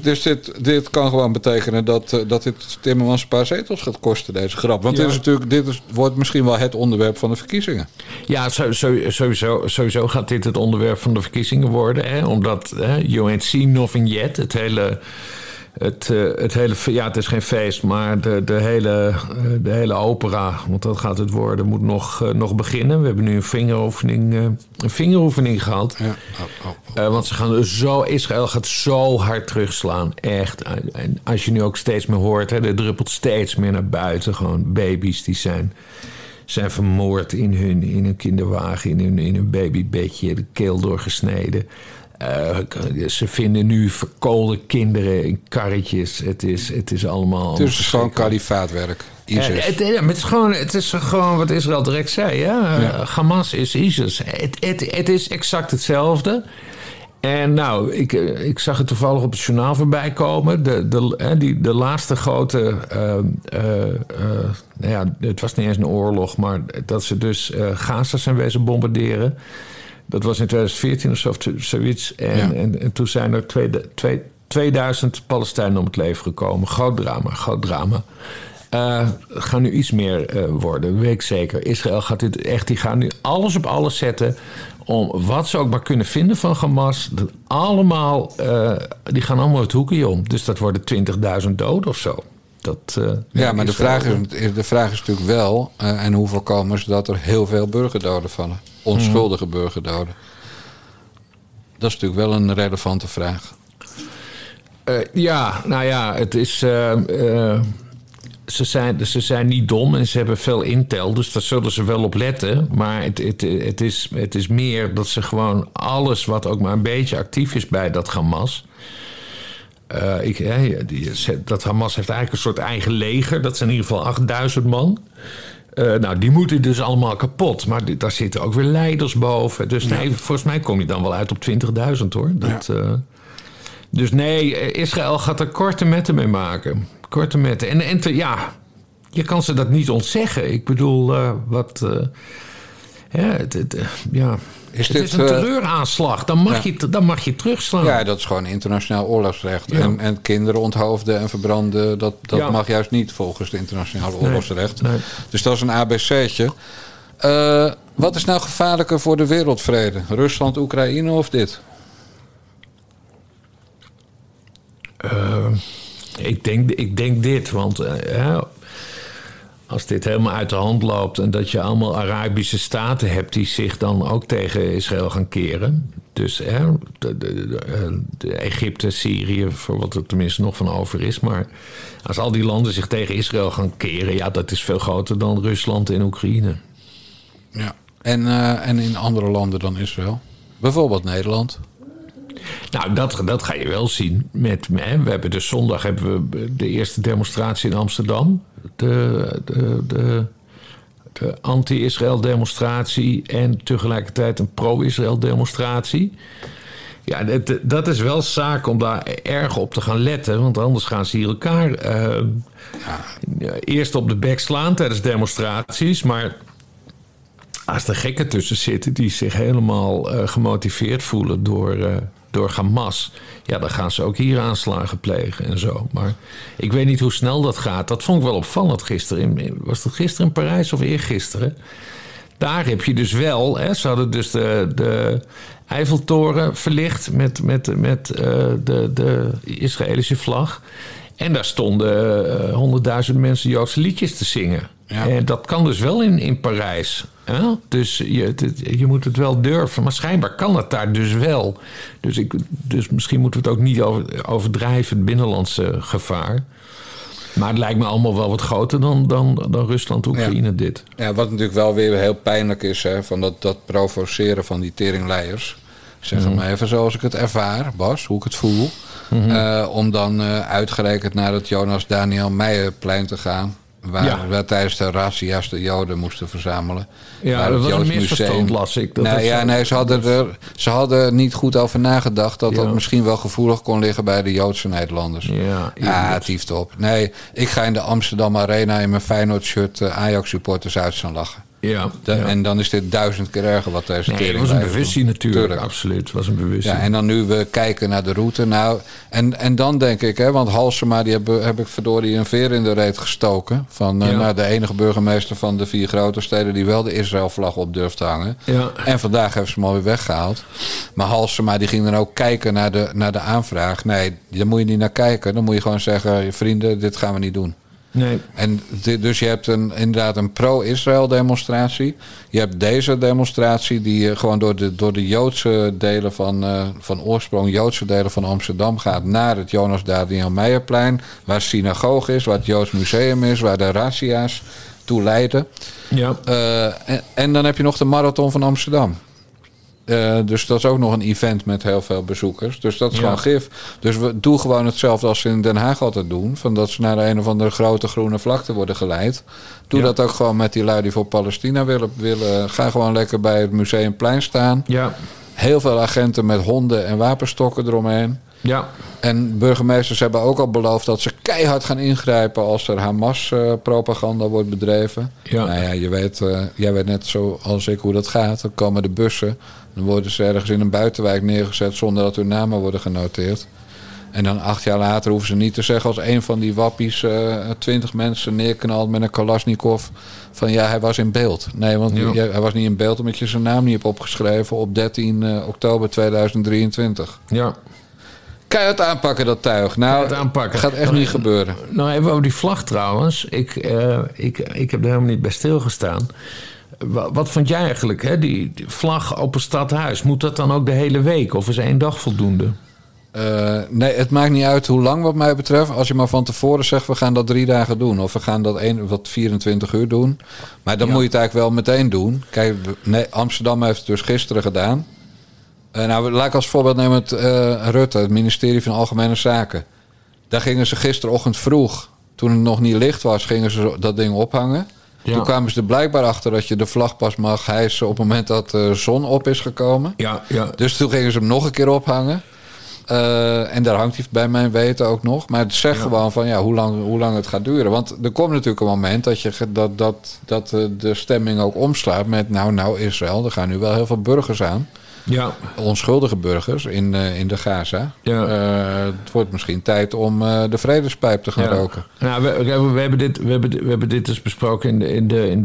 Dus dit kan gewoon betekenen dat dit Timmermans een paar zetels gaat kosten, deze grap. Want dit wordt misschien wel het onderwerp van de verkiezingen. Ja, sowieso gaat dit het onderwerp van de verkiezingen worden. Hè? Omdat you ain't seen nothing yet, het hele, ja, het is geen feest, maar de hele opera, want dat gaat het worden, moet nog beginnen. We hebben nu een vingeroefening gehad. Ja. Oh. Want ze gaan Israël gaat zo hard terugslaan, echt. En als je nu ook steeds meer hoort, hè, er druppelt steeds meer naar buiten. Gewoon baby's die zijn vermoord in hun kinderwagen, in hun babybedje, de keel doorgesneden. Ze vinden nu verkoolde kinderen in karretjes. Het is allemaal... Het is gewoon kalifaatwerk. ISIS. Het is gewoon wat Israël direct zei. Ja? Ja. Hamas is ISIS. Het is exact hetzelfde. En nou, ik zag het toevallig op het journaal voorbij komen. De laatste grote... het was niet eens een oorlog, maar dat ze dus Gaza zijn wezen bombarderen. Dat was in 2014 of zoiets. En toen zijn er 2000 Palestijnen om het leven gekomen. Groot drama. Gaan nu iets meer worden, weet ik zeker. Israël gaat dit echt, die gaan nu alles op alles zetten om wat ze ook maar kunnen vinden van Hamas. Die gaan allemaal het hoekje om. Dus dat worden 20.000 doden of zo. Maar de vraag is natuurlijk wel... en hoe voorkomen ze dat er heel veel burgerdoden vallen? Onschuldige burgerdoden. Dat is natuurlijk wel een relevante vraag. Het is... Ze zijn niet dom en ze hebben veel intel. Dus daar zullen ze wel op letten. Maar het is meer dat ze gewoon alles wat ook maar een beetje actief is bij dat Hamas... dat Hamas heeft eigenlijk een soort eigen leger. Dat zijn in ieder geval 8000 man. Die moeten dus allemaal kapot. Maar daar zitten ook weer leiders boven. Dus volgens mij kom je dan wel uit op 20.000 hoor. Israël gaat er korte metten mee maken. Korte metten. En je kan ze dat niet ontzeggen. Ik bedoel, Het is een terreuraanslag. Dan mag je terugslaan. Ja, dat is gewoon internationaal oorlogsrecht. Ja. En kinderen onthoofden en verbranden... dat mag juist niet volgens het internationale oorlogsrecht. Nee. Dus dat is een ABC'tje. Wat is nou gevaarlijker voor de wereldvrede? Rusland, Oekraïne of dit? Ik denk dit, want... als dit helemaal uit de hand loopt... en dat je allemaal Arabische staten hebt... die zich dan ook tegen Israël gaan keren. Dus Egypte, Syrië... voor wat er tenminste nog van over is. Maar als al die landen zich tegen Israël gaan keren... ja, dat is veel groter dan Rusland en Oekraïne. Ja, en in andere landen dan Israël? Bijvoorbeeld Nederland... Nou, dat ga je wel zien. Zondag hebben we de eerste demonstratie in Amsterdam. De anti-Israël demonstratie en tegelijkertijd een pro-Israël demonstratie. Ja, dat is wel zaak om daar erg op te gaan letten. Want anders gaan ze hier elkaar eerst op de bek slaan tijdens demonstraties. Maar... als er gekken tussen zitten die zich helemaal gemotiveerd voelen door Hamas... ja, dan gaan ze ook hier aanslagen plegen en zo. Maar ik weet niet hoe snel dat gaat. Dat vond ik wel opvallend gisteren. Was dat gisteren in Parijs of eergisteren? Daar heb je dus wel... Ze hadden dus de Eiffeltoren verlicht met de Israëlische vlag... en daar stonden 100.000 mensen Joodse liedjes te zingen. Ja. En dat kan dus wel in Parijs. Hè? Dus je moet het wel durven. Maar schijnbaar kan het daar dus wel. Dus misschien moeten we het ook niet overdrijven, het binnenlandse gevaar. Maar het lijkt me allemaal wel wat groter dan Rusland, Oekraïne dit. Ja, wat natuurlijk wel weer heel pijnlijk is... Hè, van dat provoceren van die teringleiers. Zeg het maar even zoals ik het ervaar, Bas, hoe ik het voel. Mm-hmm. Om dan uitgerekend naar het Jonas Daniel Meijerplein te gaan... Waar tijdens de razzia's de Joden moesten verzamelen. Ja, dat was Joods een misverstand, las ik. Ze hadden er niet goed over nagedacht... dat misschien wel gevoelig kon liggen bij de Joodse Nederlanders. Ja, tieft op. Nee, ik ga in de Amsterdam Arena in mijn Feyenoord-shirt... Ajax-supporters uit staan lachen. Ja, en dan is dit 1000 keer erger wat tijdens de tering was. Het was een bewustzijn natuurlijk, absoluut. Het was een bewustzijn. Ja, en dan nu we kijken naar de route. Nou, en dan denk ik, hè, want Halsema, die heb ik verdorie een veer in de reet gestoken. Van de enige burgemeester van de 4 grote steden die wel de Israëlvlag op durft te hangen. Ja. En vandaag hebben ze hem alweer weggehaald. Maar Halsema, die ging dan ook kijken naar de aanvraag. Nee, daar moet je niet naar kijken. Dan moet je gewoon zeggen, vrienden, dit gaan we niet doen. Nee. En dus je hebt inderdaad een pro-Israël demonstratie. Je hebt deze demonstratie die gewoon door de Joodse delen van oorsprong Joodse delen van Amsterdam gaat naar het Jonas Daniel Meijerplein, waar synagoge is, waar het Joods Museum is, waar de razzia's toe leiden. Ja. En dan heb je nog de marathon van Amsterdam. Dus dat is ook nog een event met heel veel bezoekers. Dus dat is gewoon gif. Dus we doen gewoon hetzelfde als ze in Den Haag altijd doen. Van dat ze naar een of andere grote groene vlakte worden geleid. Doe dat ook gewoon met die lui die voor Palestina willen. Ga gewoon lekker bij het Museumplein staan. Ja. Heel veel agenten met honden en wapenstokken eromheen. Ja. En burgemeesters hebben ook al beloofd dat ze keihard gaan ingrijpen als er Hamas-propaganda wordt bedreven. Ja. Nou ja, je weet, jij weet net zo als ik hoe dat gaat. Dan komen de bussen, dan worden ze ergens in een buitenwijk neergezet zonder dat hun namen worden genoteerd. En dan 8 jaar later hoeven ze niet te zeggen als een van die wappies 20 mensen neerknalt met een Kalashnikov van ja, hij was in beeld. Nee, want hij was niet in beeld omdat je zijn naam niet hebt opgeschreven op 13 oktober 2023. Ja. Keihard aanpakken dat tuig. Nou, dat gaat echt niet gebeuren. Nou, even over die vlag trouwens. Ik heb er helemaal niet bij stilgestaan. Wat vond jij eigenlijk, hè? Die vlag op een stadhuis? Moet dat dan ook de hele week? Of is 1 dag voldoende? Nee, het maakt niet uit hoe lang wat mij betreft. Als je maar van tevoren zegt, we gaan dat 3 dagen doen. Of we gaan dat 24 uur doen. Maar dan moet je het eigenlijk wel meteen doen. Kijk, Amsterdam heeft het dus gisteren gedaan. Nou, laat ik als voorbeeld nemen het Rutte, het ministerie van Algemene Zaken. Daar gingen ze gisterochtend vroeg, toen het nog niet licht was, gingen ze dat ding ophangen. Ja. Toen kwamen ze er blijkbaar achter dat je de vlag pas mag hijsen op het moment dat de zon op is gekomen. Ja, ja. Dus toen gingen ze hem nog een keer ophangen. En daar hangt hij bij mijn weten ook nog. Maar het zegt gewoon van hoe lang het gaat duren. Want er komt natuurlijk een moment dat de stemming ook omslaat met nou Israël, er gaan nu wel heel veel burgers aan. Ja. Onschuldige burgers in de Gaza. Ja. Het wordt misschien tijd om de vredespijp te gaan roken. Nou, we hebben dit dus besproken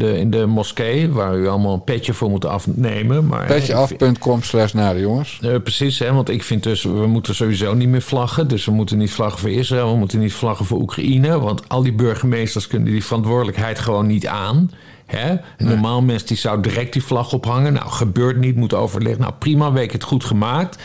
in de moskee, waar u allemaal een petje voor moet afnemen. Petjeaf.com/nare jongens. Precies, hè, want ik vind dus, we moeten sowieso niet meer vlaggen. Dus we moeten niet vlaggen voor Israël, we moeten niet vlaggen voor Oekraïne. Want al die burgemeesters kunnen die verantwoordelijkheid gewoon niet aan. Hè? Normaal mensen die zou direct die vlag ophangen. Nou, gebeurt niet, moet overleggen. Nou, prima, week het goed gemaakt.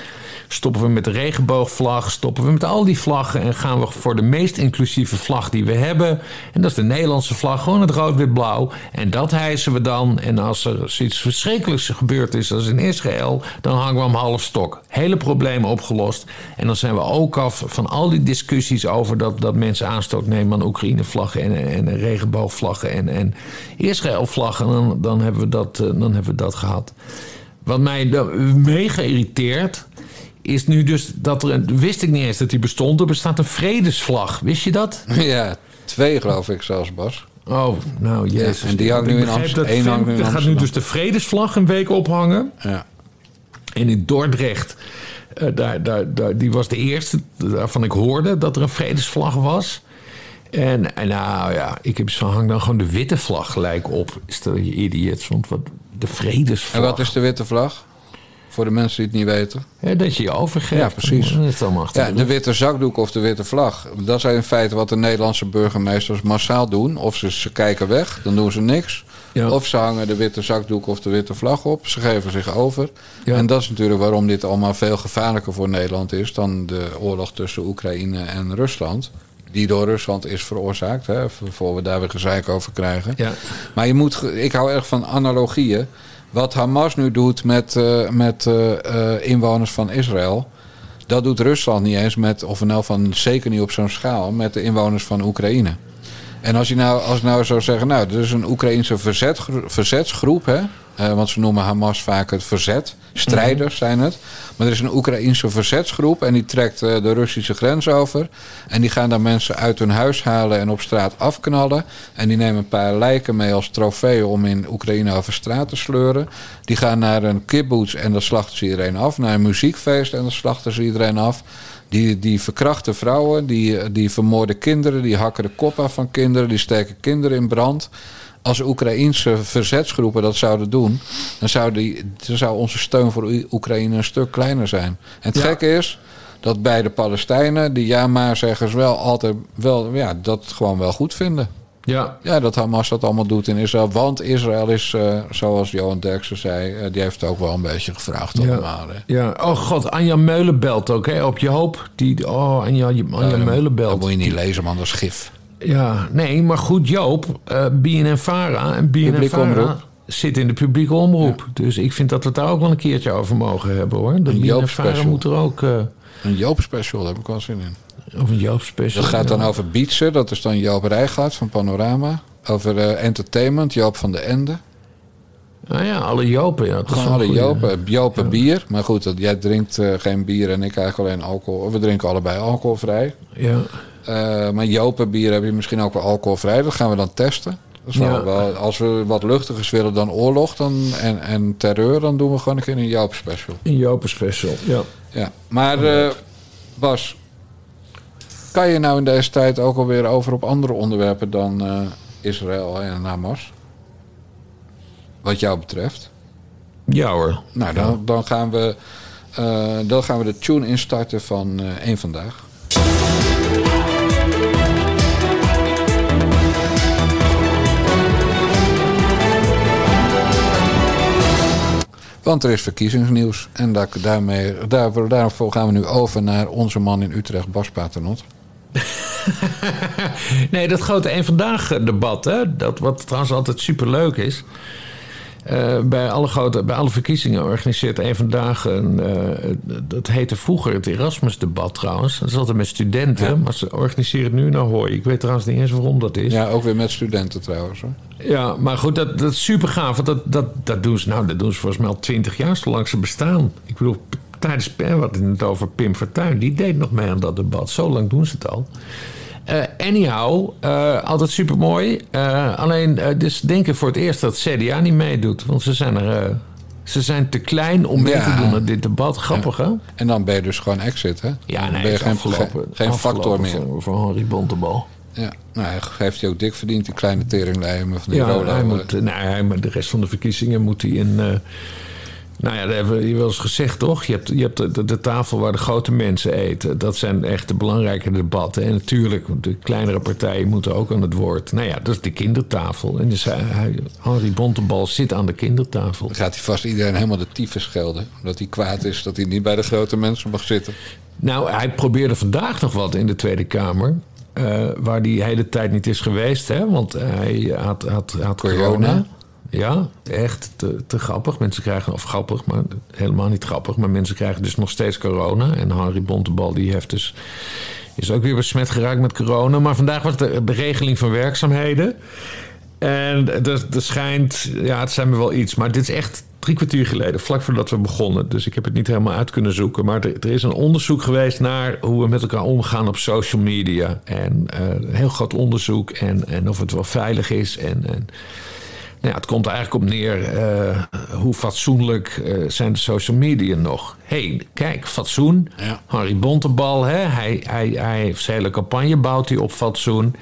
Stoppen we met de regenboogvlag, stoppen we met al die vlaggen en gaan we voor de meest inclusieve vlag die we hebben. En dat is de Nederlandse vlag, gewoon het rood, wit, blauw. En dat hijsen we dan. En als er zoiets verschrikkelijks gebeurd is als in Israël, dan hangen we hem half stok. Hele problemen opgelost. En dan zijn we ook af van al die discussies over dat mensen aanstoot nemen aan Oekraïne-vlaggen en regenboogvlaggen en Israël-vlaggen. Dan hebben we dat gehad. Wat mij mega irriteert is nu dus dat er wist ik niet eens dat die bestond. Er bestaat een vredesvlag. Wist je dat? Ja, 2 geloof ik zelfs, Bas. Oh, nou jezus. Ja, en die hangt nu in Amsterdam. Er gaat nu dus de vredesvlag een week ophangen. Ja. En in Dordrecht, die was de eerste waarvan ik hoorde dat er een vredesvlag was. En nou ja, ik heb zo hang dan gewoon de witte vlag gelijk op. Stel je idiots, want wat de vredesvlag. En wat is de witte vlag? Voor de mensen die het niet weten. Ja, dat je overgeeft. Ja, precies. Dat is allemaal de witte zakdoek of de witte vlag. Dat zijn in feite wat de Nederlandse burgemeesters massaal doen. Of ze kijken weg, dan doen ze niks. Ja. Of ze hangen de witte zakdoek of de witte vlag op. Ze geven zich over. Ja. En dat is natuurlijk waarom dit allemaal veel gevaarlijker voor Nederland is dan de oorlog tussen Oekraïne en Rusland. Die door Rusland is veroorzaakt. Hè, voor we daar weer gezeik over krijgen. Ja. Maar ik hou erg van analogieën. Wat Hamas nu doet met inwoners van Israël, dat doet Rusland niet eens met, of nou van zeker niet op zo'n schaal, met de inwoners van Oekraïne. En als je nou zou zeggen, nou, er is een Oekraïense verzetsgroep, hè? Want ze noemen Hamas vaak het verzet. Strijders zijn het. Maar er is een Oekraïense verzetsgroep en die trekt de Russische grens over. En die gaan daar mensen uit hun huis halen en op straat afknallen. En die nemen een paar lijken mee als trofee om in Oekraïne over straat te sleuren. Die gaan naar een kibbutz en dan slachten ze iedereen af. Naar een muziekfeest en dan slachten ze iedereen af. Die verkrachten vrouwen, die vermoorden kinderen, die hakken de kop af van kinderen, die steken kinderen in brand. Als Oekraïense verzetsgroepen dat zouden doen, dan zou onze steun voor Oekraïne een stuk kleiner zijn. En het gekke is dat bij de Palestijnen, die ja-maar-zeggers wel altijd wel, ja, dat gewoon wel goed vinden. Ja. Ja, dat Hamas dat allemaal doet in Israël. Want Israël is, zoals Johan Derksen zei, die heeft het ook wel een beetje gevraagd allemaal. Hè. Ja, oh god, Anja Meulen belt ook, hè, op je hoop. Anja Meulen belt. Dat moet je niet lezen, man, dat is gif. Ja, nee, maar goed, Joop, BNNVARA en BNNVARA zit in de publieke omroep. Ja. Dus ik vind dat we het daar ook wel een keertje over mogen hebben, hoor. De Joop-special moet er ook... Een Joop-special, daar heb ik wel zin in. Of een Joop-special. Dat gaat dan over beatsen. Dat is dan Joop Rijgaard van Panorama. Over entertainment, Joop van de Ende. Nou ja, alle Jopen. Ja. Gewoon alle Jopen. Jopen ja. Bier. Maar goed, jij drinkt geen bier en ik eigenlijk alleen alcohol. We drinken allebei alcoholvrij. Ja. Maar Jopen bier heb je misschien ook wel alcoholvrij. Dat gaan we dan testen. Dat is wel, als we wat luchtigers willen dan oorlog en terreur... dan doen we gewoon een keer een Joop-special. Een Joop-special, ja. Maar Bas, kan je nou in deze tijd ook alweer over op andere onderwerpen... dan Israël en Hamas? Wat jou betreft. Ja hoor. Nou, dan gaan we de tune instarten van Eén Vandaag. Want er is verkiezingsnieuws. En daarvoor gaan we nu over naar onze man in Utrecht, Bas Paternotte. Nee, dat grote Eén Vandaag debat, hè? Dat, wat trouwens altijd superleuk is. Bij alle verkiezingen organiseert Eén Vandaag dat heette vroeger het Erasmus-debat trouwens. Dat is altijd met studenten, ja. Maar ze organiseren het nu naar Hooi. Ik weet trouwens niet eens waarom dat is. Ja, ook weer met studenten trouwens. Hoor. Ja, maar goed, dat is super gaaf. Want dat doen ze volgens mij al 20 jaar, zolang ze bestaan. Ik bedoel, tijdens Per had het over Pim Fortuyn. Die deed nog mee aan dat debat. Zo lang doen ze het al. Altijd supermooi. Alleen, dus denk ik voor het eerst dat CDA niet meedoet. Want ze zijn te klein om mee te doen aan dit debat. Grappig, hè? En dan ben je dus gewoon exit, hè? Ja, nee, dan ben je geen factor meer. Voor Henri Bontebal. Ja, nou, hij geeft hij ook dik verdiend, die kleine teringlijm van die rode. Maar de rest van de verkiezingen moet hij in... Nou ja, dat hebben we wel eens gezegd, toch? Je hebt de tafel waar de grote mensen eten. Dat zijn echt de belangrijke debatten. En natuurlijk, de kleinere partijen moeten ook aan het woord. Nou ja, dat is de kindertafel. En dus Henri Bontebal zit aan de kindertafel. Dan gaat hij vast iedereen helemaal de tyfus schelden. Omdat hij kwaad is dat hij niet bij de grote mensen mag zitten. Nou, hij probeerde vandaag nog wat in de Tweede Kamer... waar die hele tijd niet is geweest, hè? Want hij had corona... Ja, echt te grappig. Mensen krijgen, of grappig, maar helemaal niet grappig. Maar mensen krijgen dus nog steeds corona. En Henri Bontebal die heeft dus, is ook weer besmet geraakt met corona. Maar vandaag was de regeling van werkzaamheden. En er schijnt, ja, het zijn me wel iets. Maar dit is echt 3 kwartier geleden, vlak voordat we begonnen. Dus ik heb het niet helemaal uit kunnen zoeken. Maar er is een onderzoek geweest naar hoe we met elkaar omgaan op social media. En een heel groot onderzoek. En of het wel veilig is. Nou ja, het komt er eigenlijk op neer hoe fatsoenlijk zijn de social media nog. Hey, kijk, fatsoen. Ja. Henri Bontebal, hè? Hij zijn hele campagne bouwt hij op fatsoen.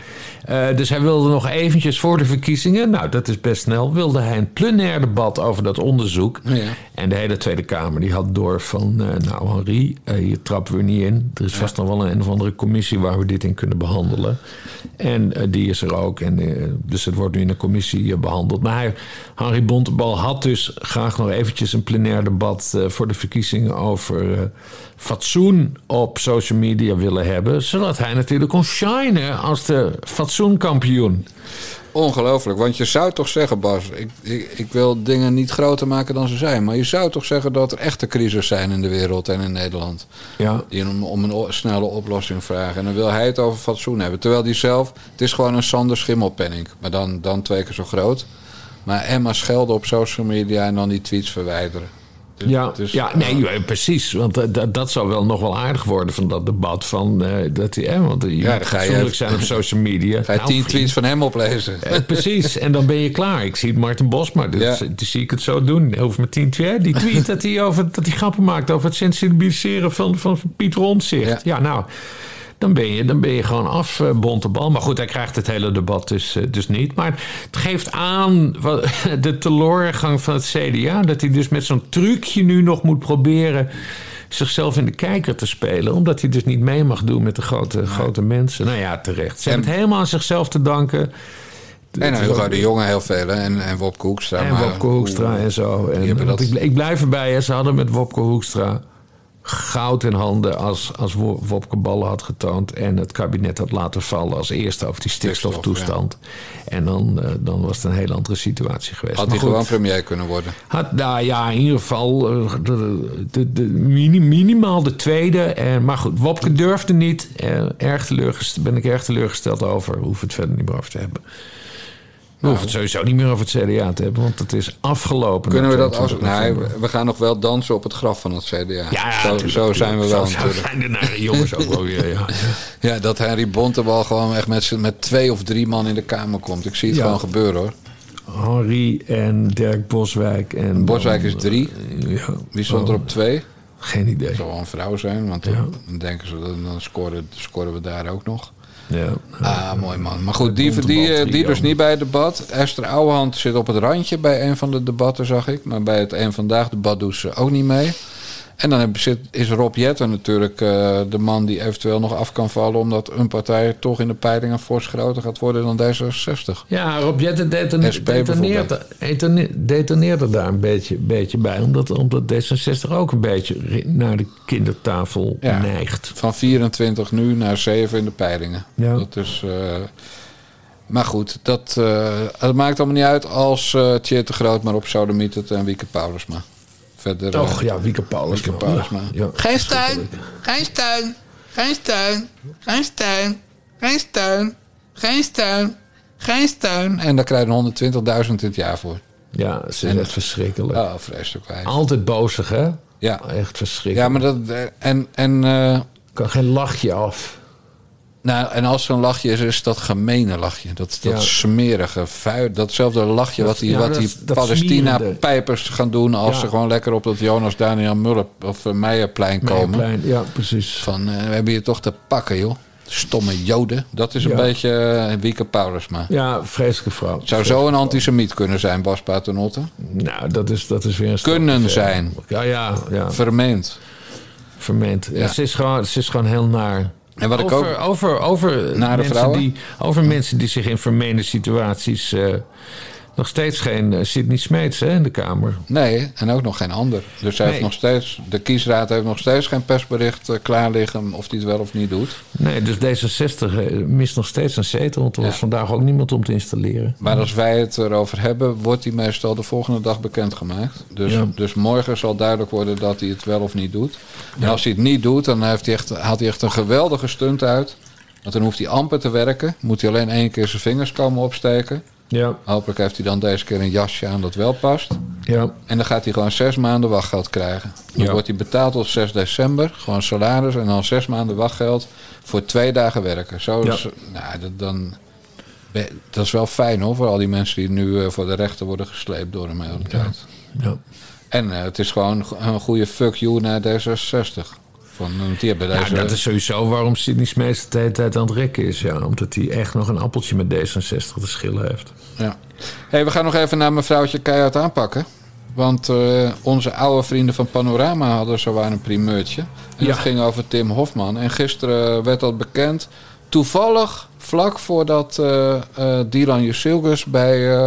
Dus hij wilde nog eventjes voor de verkiezingen... nou, dat is best snel... wilde hij een plenair debat over dat onderzoek. Ja. En de hele Tweede Kamer die had door van... nou, Henri, hier trappen we niet in. Er is vast nog wel een of andere commissie... waar we dit in kunnen behandelen. En die is er ook. En, dus het wordt nu in de commissie behandeld. Maar Henri Bontebal had dus graag nog eventjes... een plenair debat voor de verkiezingen... over fatsoen op social media willen hebben... zodat hij natuurlijk kon shinen als de fatsoenkampioen. Ongelooflijk, want je zou toch zeggen, Bas... Ik wil dingen niet groter maken dan ze zijn... maar je zou toch zeggen dat er echte crises zijn in de wereld en in Nederland... Ja. Die om een snelle oplossing vragen. En dan wil hij het over fatsoen hebben. Terwijl die zelf, het is gewoon een Sander Schimmelpenninck... maar dan 2 keer zo groot. Maar Emma schelden op social media en dan die tweets verwijderen. Nee, precies. Want dat zou wel nog wel aardig worden van dat debat. Van, dat die, want je moet fatsoenlijk zijn op social media. Ga je 10 tweets van hem oplezen. Precies, en dan ben je klaar. Ik zie het Martin Bosma, dus zie ik het zo doen. Hij hoeft maar 10 tweets. Die tweet dat hij grappen maakt over het sensibiliseren van Pieter Omtzigt. Ja, nou... Dan ben je gewoon af, Bontebal. Maar goed, hij krijgt het hele debat dus niet. Maar het geeft aan de teleurgang van het CDA... dat hij dus met zo'n trucje nu nog moet proberen... zichzelf in de kijker te spelen. Omdat hij dus niet mee mag doen met de grote mensen. Nou ja, terecht. Ze hebben het helemaal aan zichzelf te danken... En Hugo de Jonge heel veel. Hè? En Wopke Hoekstra. En Wopke Hoekstra en zo. En, ik blijf erbij. Hè? Ze hadden met Wopke Hoekstra... goud in handen als Wopke Ballen had getoond en het kabinet had laten vallen als eerste over die stikstoftoestand. Ja. En dan was het een heel andere situatie geweest. Had hij gewoon premier kunnen worden? In ieder geval minimaal de tweede. Maar goed, Wopke durfde niet. Ben ik erg teleurgesteld over. Hoef het verder niet meer over te hebben. We hoeven het sowieso niet meer over het CDA te hebben, want het is afgelopen. Kunnen we dat we gaan nog wel dansen op het graf van het CDA. Ja, zo zijn we wel natuurlijk. Zo zijn de nare jongens ook wel weer, ja. Ja, dat Henry Bontebal gewoon echt met 2 of 3 man in de Kamer komt. Ik zie het gewoon gebeuren, hoor. Henry en Dirk Boswijk. En Boswijk is 3. Ja. Wie stond er op 2? Geen idee. Het zal wel een vrouw zijn, want dan denken ze, dan scoren we daar ook nog. Ja. Mooi man. Maar goed, die dus niet bij het debat. Esther Ouwehand zit op het randje bij een van de debatten, zag ik. Maar bij het Eén Vandaag debat doet ze ook niet mee. En dan is Rob Jetten natuurlijk de man die eventueel nog af kan vallen, omdat een partij toch in de peilingen fors groter gaat worden dan D66. Ja, Rob Jetten detoneerde daar een beetje bij. Omdat D66 ook een beetje naar de kindertafel neigt. Van 24 nu naar 7 in de peilingen. Ja. Dat is... Maar goed, dat maakt allemaal niet uit als Tjeerd de Groot maar op sodomietert en Wieke Paulusma. Toch, Wieke Paulusma. Ja. Geen steun, geen steun, geen steun, geen steun, geen steun, geen steun, geen steun. En daar krijg je 120.000 in het jaar voor. Ja, ze is echt verschrikkelijk. Oh, vreselijk wijs. Altijd bozig, hè? Ja. Echt verschrikkelijk. Ja, maar dat... kan geen lachje af. Nou, en als er een lachje is dat gemene lachje. Dat smerige, vuil. Datzelfde lachje wat die Palestina-pijpers gaan doen als ze gewoon lekker op dat Jonas Daniel Meijerplein komen. Meijerplein, ja, precies. Van, we hebben hier toch te pakken, joh. Stomme joden. Dat is een beetje Wieke Paulusma. Ja, vreselijke vrouw. Zou zo een antisemiet kunnen zijn, Bas Paternotte? Nou, dat is weer een stapje. Kunnen zijn. Ja. Vermeend. Ja. Ze is gewoon heel naar... En wat mensen die zich in vermeende situaties... nog steeds geen Sidney Smeets in de Kamer. Nee, en ook nog geen ander. Dus hij heeft nog steeds, de kiesraad heeft nog steeds geen persbericht klaar liggen... of hij het wel of niet doet. Nee, dus D66 mist nog steeds een zetel... want er was vandaag ook niemand om te installeren. Maar als wij het erover hebben... wordt hij meestal de volgende dag bekendgemaakt. Dus morgen zal duidelijk worden dat hij het wel of niet doet. En als hij het niet doet, dan haalt hij echt een geweldige stunt uit. Want dan hoeft hij amper te werken. Moet hij alleen 1 keer zijn vingers komen opsteken... Ja. Hopelijk heeft hij dan deze keer een jasje aan dat wel past. Ja. En dan gaat hij gewoon 6 maanden wachtgeld krijgen. Dan wordt hij betaald tot 6 december. Gewoon salaris en dan 6 maanden wachtgeld voor 2 dagen werken. Zo is, dat is wel fijn, hoor, voor al die mensen die nu voor de rechter worden gesleept door hem de hele tijd. Ja. En het is gewoon een goede fuck you naar D66. Dat is sowieso waarom Sidney Smeets de hele tijd aan het rekken is. Ja. Omdat hij echt nog een appeltje met D66 te schillen heeft. Ja. Hey, we gaan nog even naar mevrouwtje keihard aanpakken. Want onze oude vrienden van Panorama hadden zowaar een primeurtje. En dat ging over Tim Hofman. En gisteren werd dat bekend. Toevallig vlak voordat Dylan Jusilgus bij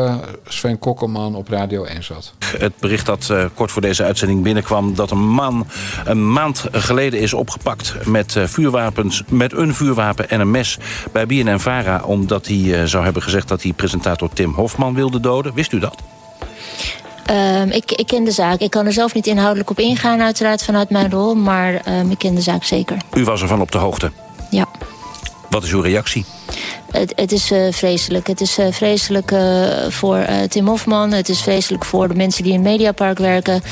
Sven Kokkelman op Radio 1 zat. Het bericht dat kort voor deze uitzending binnenkwam... dat een man een maand geleden is opgepakt met vuurwapens... met een vuurwapen en een mes bij BNNVARA... omdat hij zou hebben gezegd dat hij presentator Tim Hofman wilde doden. Wist u dat? Ik ken de zaak. Ik kan er zelf niet inhoudelijk op ingaan, uiteraard vanuit mijn rol... maar ik ken de zaak zeker. U was ervan op de hoogte? Ja. Wat is uw reactie? Het is vreselijk. Het is vreselijk voor Tim Hofman. Het is vreselijk voor de mensen die in het Mediapark werken.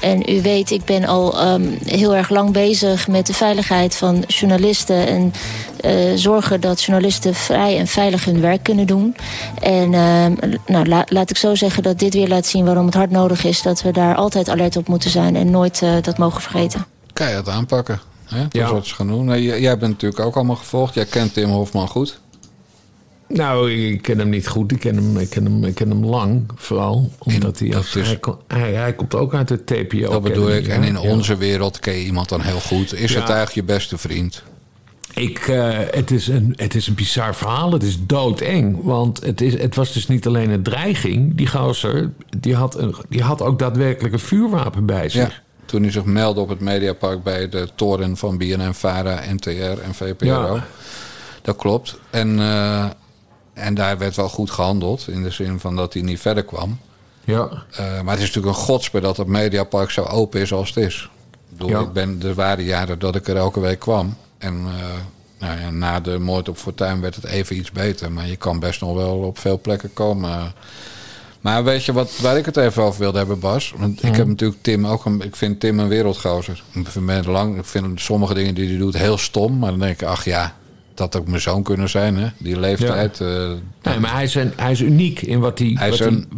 En u weet, ik ben al heel erg lang bezig met de veiligheid van journalisten. En zorgen dat journalisten vrij en veilig hun werk kunnen doen. En laat ik zo zeggen dat dit weer laat zien waarom het hard nodig is. Dat we daar altijd alert op moeten zijn en nooit dat mogen vergeten. Kan je het aanpakken? Dat is genoeg. Nou, jij bent natuurlijk ook allemaal gevolgd. Jij kent Tim Hofman goed. Nou, ik ken hem niet goed. Ik ken hem lang, vooral. Omdat hij komt ook uit de TPO. Dat bedoel ik. En in onze wereld ken je iemand dan heel goed. Is het eigenlijk je beste vriend? Het is een bizar verhaal. Het is doodeng. Want het was dus niet alleen een dreiging. Die gozer die had ook daadwerkelijk een vuurwapen bij zich. Ja. toen hij zich meldde op het Mediapark bij de toren van BNNVARA, NTR en VPRO. Ja. Dat klopt. En daar werd wel goed gehandeld, in de zin van dat hij niet verder kwam. Ja. Maar het is natuurlijk een godspe dat het Mediapark zo open is als het is. Ik bedoel, er waren jaren dat ik er elke week kwam. En na de moord op Fortuyn werd het even iets beter. Maar je kan best nog wel op veel plekken komen. Maar weet je waar ik het even over wilde hebben, Bas? Want ik heb natuurlijk Tim ook... Ik vind Tim een wereldgozer. Ik vind sommige dingen die hij doet heel stom. Maar dan denk ik, ach ja... Dat ook mijn zoon kunnen zijn, hè? Die leeftijd. Ja. Nee, maar hij is uniek in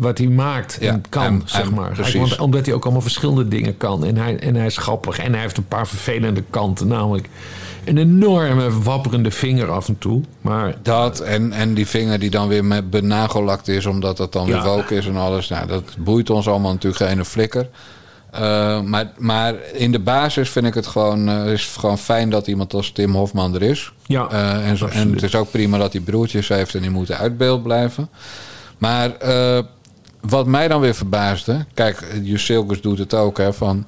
wat hij maakt en kan, zeg maar. Omdat hij ook allemaal verschillende dingen kan. En hij is grappig. En hij heeft een paar vervelende kanten. Namelijk een enorme wapperende vinger af en toe. Maar, en die vinger die dan weer met benagellakt is... omdat dat dan weer woke is en alles. Nou, dat boeit ons allemaal natuurlijk geen flikker. Maar in de basis vind ik het gewoon... is gewoon fijn dat iemand als Tim Hofman er is. Ja, en het is ook prima dat hij broertjes heeft... en die moeten uit beeld blijven. Maar wat mij dan weer verbaasde... Kijk, Jusilkus doet het ook, hè, van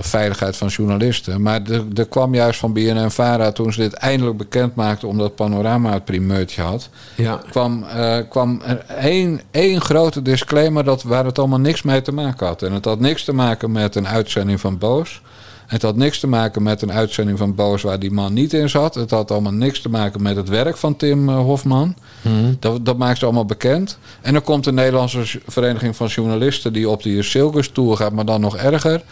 veiligheid van journalisten. Maar er kwam juist van BNNVARA... toen ze dit eindelijk bekend maakten... omdat Panorama het primeurtje had... Ja. kwam er één grote disclaimer... waar het allemaal niks mee te maken had. En het had niks te maken met een uitzending van Boos... Het had niks te maken met een uitzending van Boos waar die man niet in zat. Het had allemaal niks te maken met het werk van Tim Hofman. Mm. Dat maakt ze allemaal bekend. En dan komt de Nederlandse Vereniging van Journalisten... die op de Silkers Tour gaat, maar dan nog erger.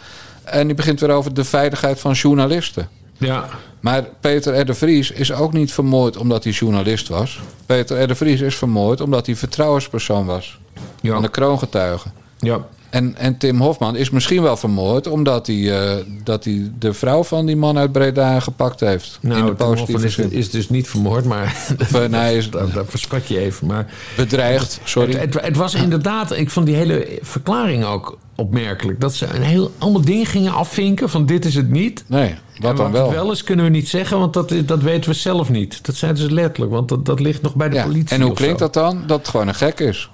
En die begint weer over de veiligheid van journalisten. Ja. Maar Peter R. de Vries is ook niet vermoord omdat hij journalist was. Peter R. de Vries is vermoord omdat hij vertrouwenspersoon was. Ja. Van de kroongetuigen. Ja. En Tim Hofman is misschien wel vermoord... omdat hij de vrouw van die man uit Breda gepakt heeft. Nou, in de positieve Tim Hofman is dus niet vermoord, maar... dat versprak je even, maar... Bedreigd, sorry. Het was inderdaad... Ik vond die hele verklaring ook opmerkelijk. Dat ze allemaal dingen gingen afvinken van dit is het niet. Nee, wat dan wel. Wat wel is kunnen we niet zeggen, want dat weten we zelf niet. Dat zeiden ze letterlijk, want dat ligt nog bij de politie. En hoe klinkt dat dan? Dat het gewoon een gek is.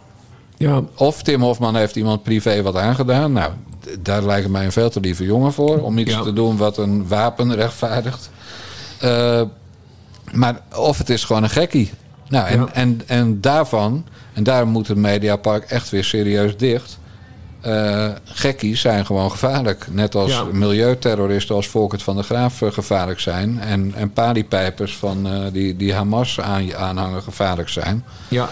Ja. Of Tim Hofman heeft iemand privé wat aangedaan. Nou, daar lijkt mij een veel te lieve jongen voor. Om iets te doen wat een wapen rechtvaardigt. Maar of het is gewoon een gekkie. Nou, en daarom moet het Mediapark echt weer serieus dicht. Gekkies zijn gewoon gevaarlijk. Net als milieuterroristen als Volkert van der Graaf gevaarlijk zijn. En paliepijpers van die Hamas-aanhanger gevaarlijk zijn. Ja.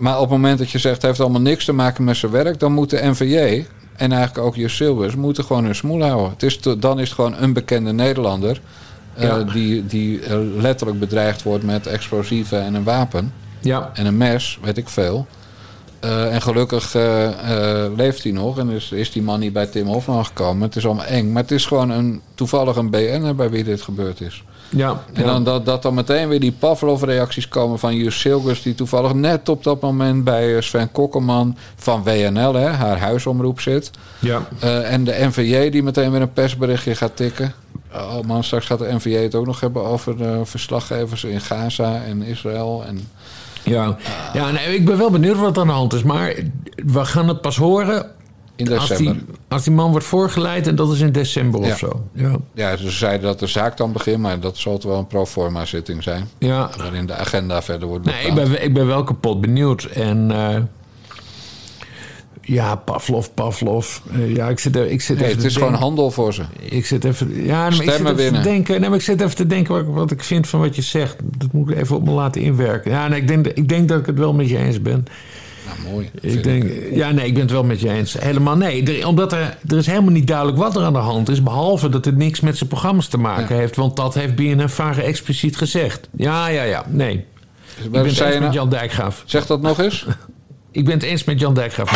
Maar op het moment dat je zegt... het heeft allemaal niks te maken met zijn werk... dan moet de NVJ en eigenlijk ook Jusilkus... moeten gewoon hun smoel houden. Dan is het gewoon een bekende Nederlander... die letterlijk bedreigd wordt met explosieven en een wapen. Ja. En een mes, weet ik veel. En gelukkig leeft hij nog... en is die man niet bij Tim Hofman gekomen. Het is allemaal eng. Maar het is gewoon toevallig een BN'er bij wie dit gebeurd is. Ja, en dan dat dan meteen weer die Pavlov-reacties komen van Jusilkus... die toevallig net op dat moment bij Sven Kokkelman van WNL, hè, haar huisomroep, zit. Ja. En de NVJ die meteen weer een persberichtje gaat tikken. Oh man, straks gaat de NVJ het ook nog hebben over de verslaggevers in Gaza en Israël. Ik ben wel benieuwd wat aan de hand is, maar we gaan het pas horen... In december. Als die man wordt voorgeleid en dat is in december of zo. Ja. Ja, ze zeiden dat de zaak dan begint, maar dat zal het wel een proforma zitting zijn. Ja. Waarin de agenda verder wordt bepaald. Nee, ik ben wel kapot benieuwd. En Pavlov. Het is gewoon handel voor ze. Ik zit even. Ja, maar stemmen winnen. Ik zit even te denken wat ik vind van wat je zegt. Dat moet ik even op me laten inwerken. Ja, nee, ik denk dat ik het wel met je eens ben. Nou, mooi. Ik ben het wel met je eens. Helemaal nee. Omdat er is helemaal niet duidelijk wat er aan de hand is. Behalve dat het niks met zijn programma's te maken heeft. Want dat heeft BNNVARA expliciet gezegd. Ja. Nee. Ik ben het eens met Jan Dijkgraaf. Zeg dat nog eens. Ik ben het eens met Jan Dijkgraaf.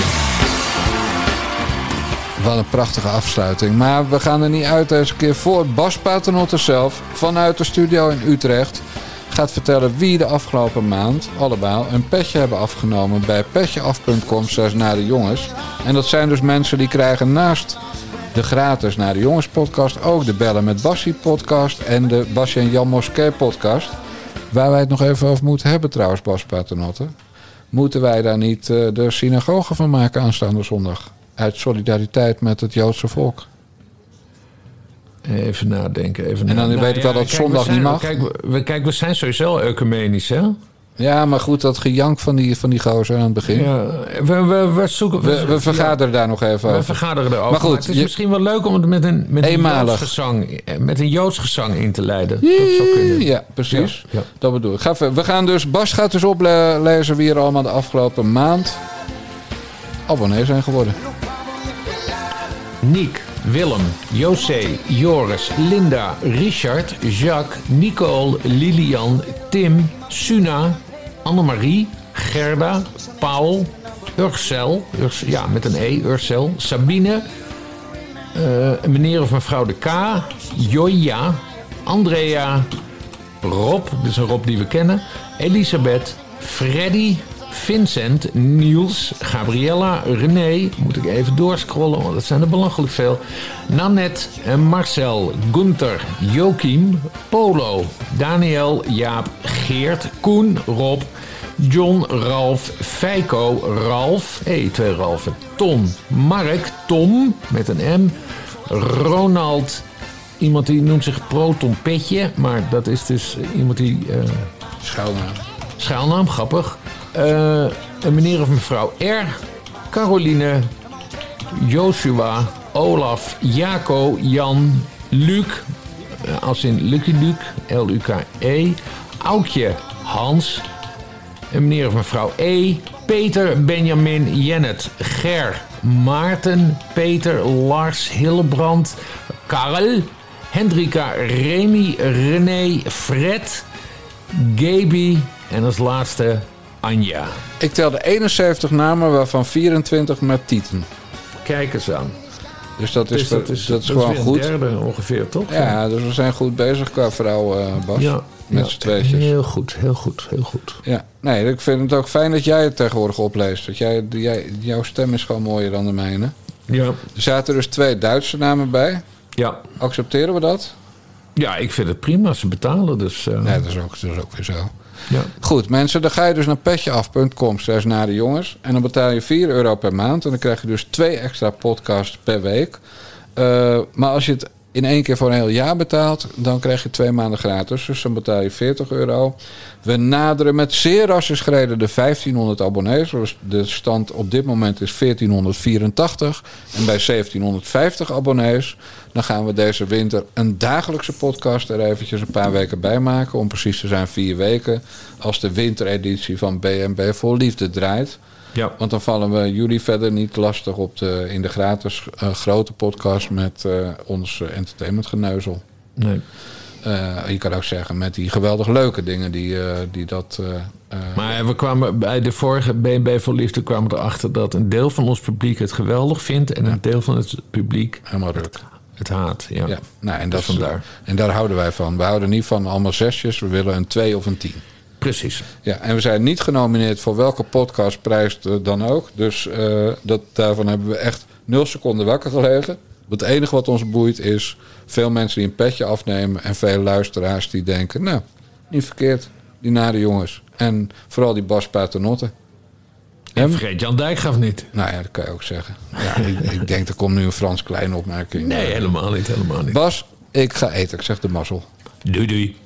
Wat een prachtige afsluiting. Maar we gaan er niet uit deze keer voor. Bas Paternotte zelf vanuit de studio in Utrecht... gaat vertellen wie de afgelopen maand allemaal een petje hebben afgenomen bij petjeaf.com/nadejongens. En dat zijn dus mensen die krijgen naast de gratis Naar de Jongens podcast ook de Bellen met Bassie podcast en de Bassie en Jan Moskee podcast. Waar wij het nog even over moeten hebben trouwens, Bas Paternotte. Moeten wij daar niet de synagoge van maken aanstaande zondag? uit solidariteit met het Joodse volk? Even nadenken. Weet ik wel dat zondag niet mag. We zijn sowieso ecumenisch, hè? Ja, maar goed, dat gejank van die gozer aan het begin. Ja, we vergaderen daar nog even over. We vergaderen erover. Maar goed, maar het is misschien wel leuk om het met een Joods gezang in te leiden. Dat zou kunnen. Ja, precies. Ja. Dat bedoel ik. Bas gaat dus oplezen wie er allemaal de afgelopen maand abonnee zijn geworden. Niek, Willem, José, Joris, Linda, Richard, Jacques, Nicole, Lilian, Tim, Suna, Annemarie, Gerda, Paul, Ursel, Sabine, meneer of mevrouw de K, Joja, Andrea, Rob, dus een Rob die we kennen, Elisabeth, Freddy, Vincent, Niels, Gabriella, René, moet ik even doorscrollen, want dat zijn er belachelijk veel. Nanette, Marcel, Gunther, Joachim, Polo, Daniel, Jaap, Geert, Koen, Rob, John, Ralf, Feiko, Ralf, twee Ralfen, Ton, Mark, Tom, met een M, Ronald, iemand die noemt zich Proton Petje, maar dat is dus iemand die... Schuilnaam, grappig. Een meneer of mevrouw R, Caroline, Joshua, Olaf, Jaco, Jan, Luc, als in Lucky Luc, L-U-K-E, Aukje, Hans, een meneer of mevrouw E, Peter, Benjamin, Jennet, Ger, Maarten, Peter, Lars, Hillebrand, Karel, Hendrika, Remy, René, Fred, Gaby en als laatste... Anja. Ik telde 71 namen, waarvan 24 met Tieten. Kijk eens aan. Dus dat is gewoon goed. Dat is een derde ongeveer, toch? Ja, dus we zijn goed bezig qua vrouw, Bas. Ja, met z'n tweetjes. Heel goed. Ja. Nee, ik vind het ook fijn dat jij het tegenwoordig opleest. Dat jouw stem is gewoon mooier dan de mijne. Ja. Er zaten dus 2 Duitse namen bij. Ja. Accepteren we dat? Ja, ik vind het prima. Ze betalen, dus... Nee, dat is ook weer zo. Ja. Goed, mensen, dan ga je dus naar petjeaf.com/nadejongens. En dan betaal je €4 per maand. En dan krijg je dus 2 extra podcasts per week. Maar als je het in één keer voor een heel jaar betaalt... dan krijg je 2 maanden gratis. Dus dan betaal je €40. We naderen met zeer rasse schreden de 1500 abonnees. Dus de stand op dit moment is 1484. En bij 1750 abonnees... dan gaan we deze winter een dagelijkse podcast er eventjes een paar weken bij maken. Om precies te zijn 4 weken. Als de wintereditie van B&B Vol Liefde draait. Ja. Want dan vallen we jullie verder niet lastig in de gratis grote podcast met ons entertainmentgeneuzel. Nee. Je kan ook zeggen met die geweldig leuke dingen die dat... Maar we kwamen bij de vorige B&B Vol Liefde kwamen erachter dat een deel van ons publiek het geweldig vindt. En een deel van het publiek... helemaal ruk. Het haat, ja. Nou, en, dat vandaar. En daar houden wij van. We houden niet van allemaal 6'tjes. We willen een 2 of een 10. Precies. Ja, en we zijn niet genomineerd voor welke podcastprijs dan ook. Dus daarvan hebben we echt 0 seconden wakker gelegen. Het enige wat ons boeit is veel mensen die een petje afnemen... en veel luisteraars die denken... nou, niet verkeerd, die nare jongens. En vooral die Bas Paternotte. En vergeet Jan Dijkgraaf niet. Nou ja, dat kan je ook zeggen. Ja, ik denk, er komt nu een Frans Klein opmerking. Nee, helemaal niet. Bas, ik ga eten. Ik zeg de mazzel. Doei.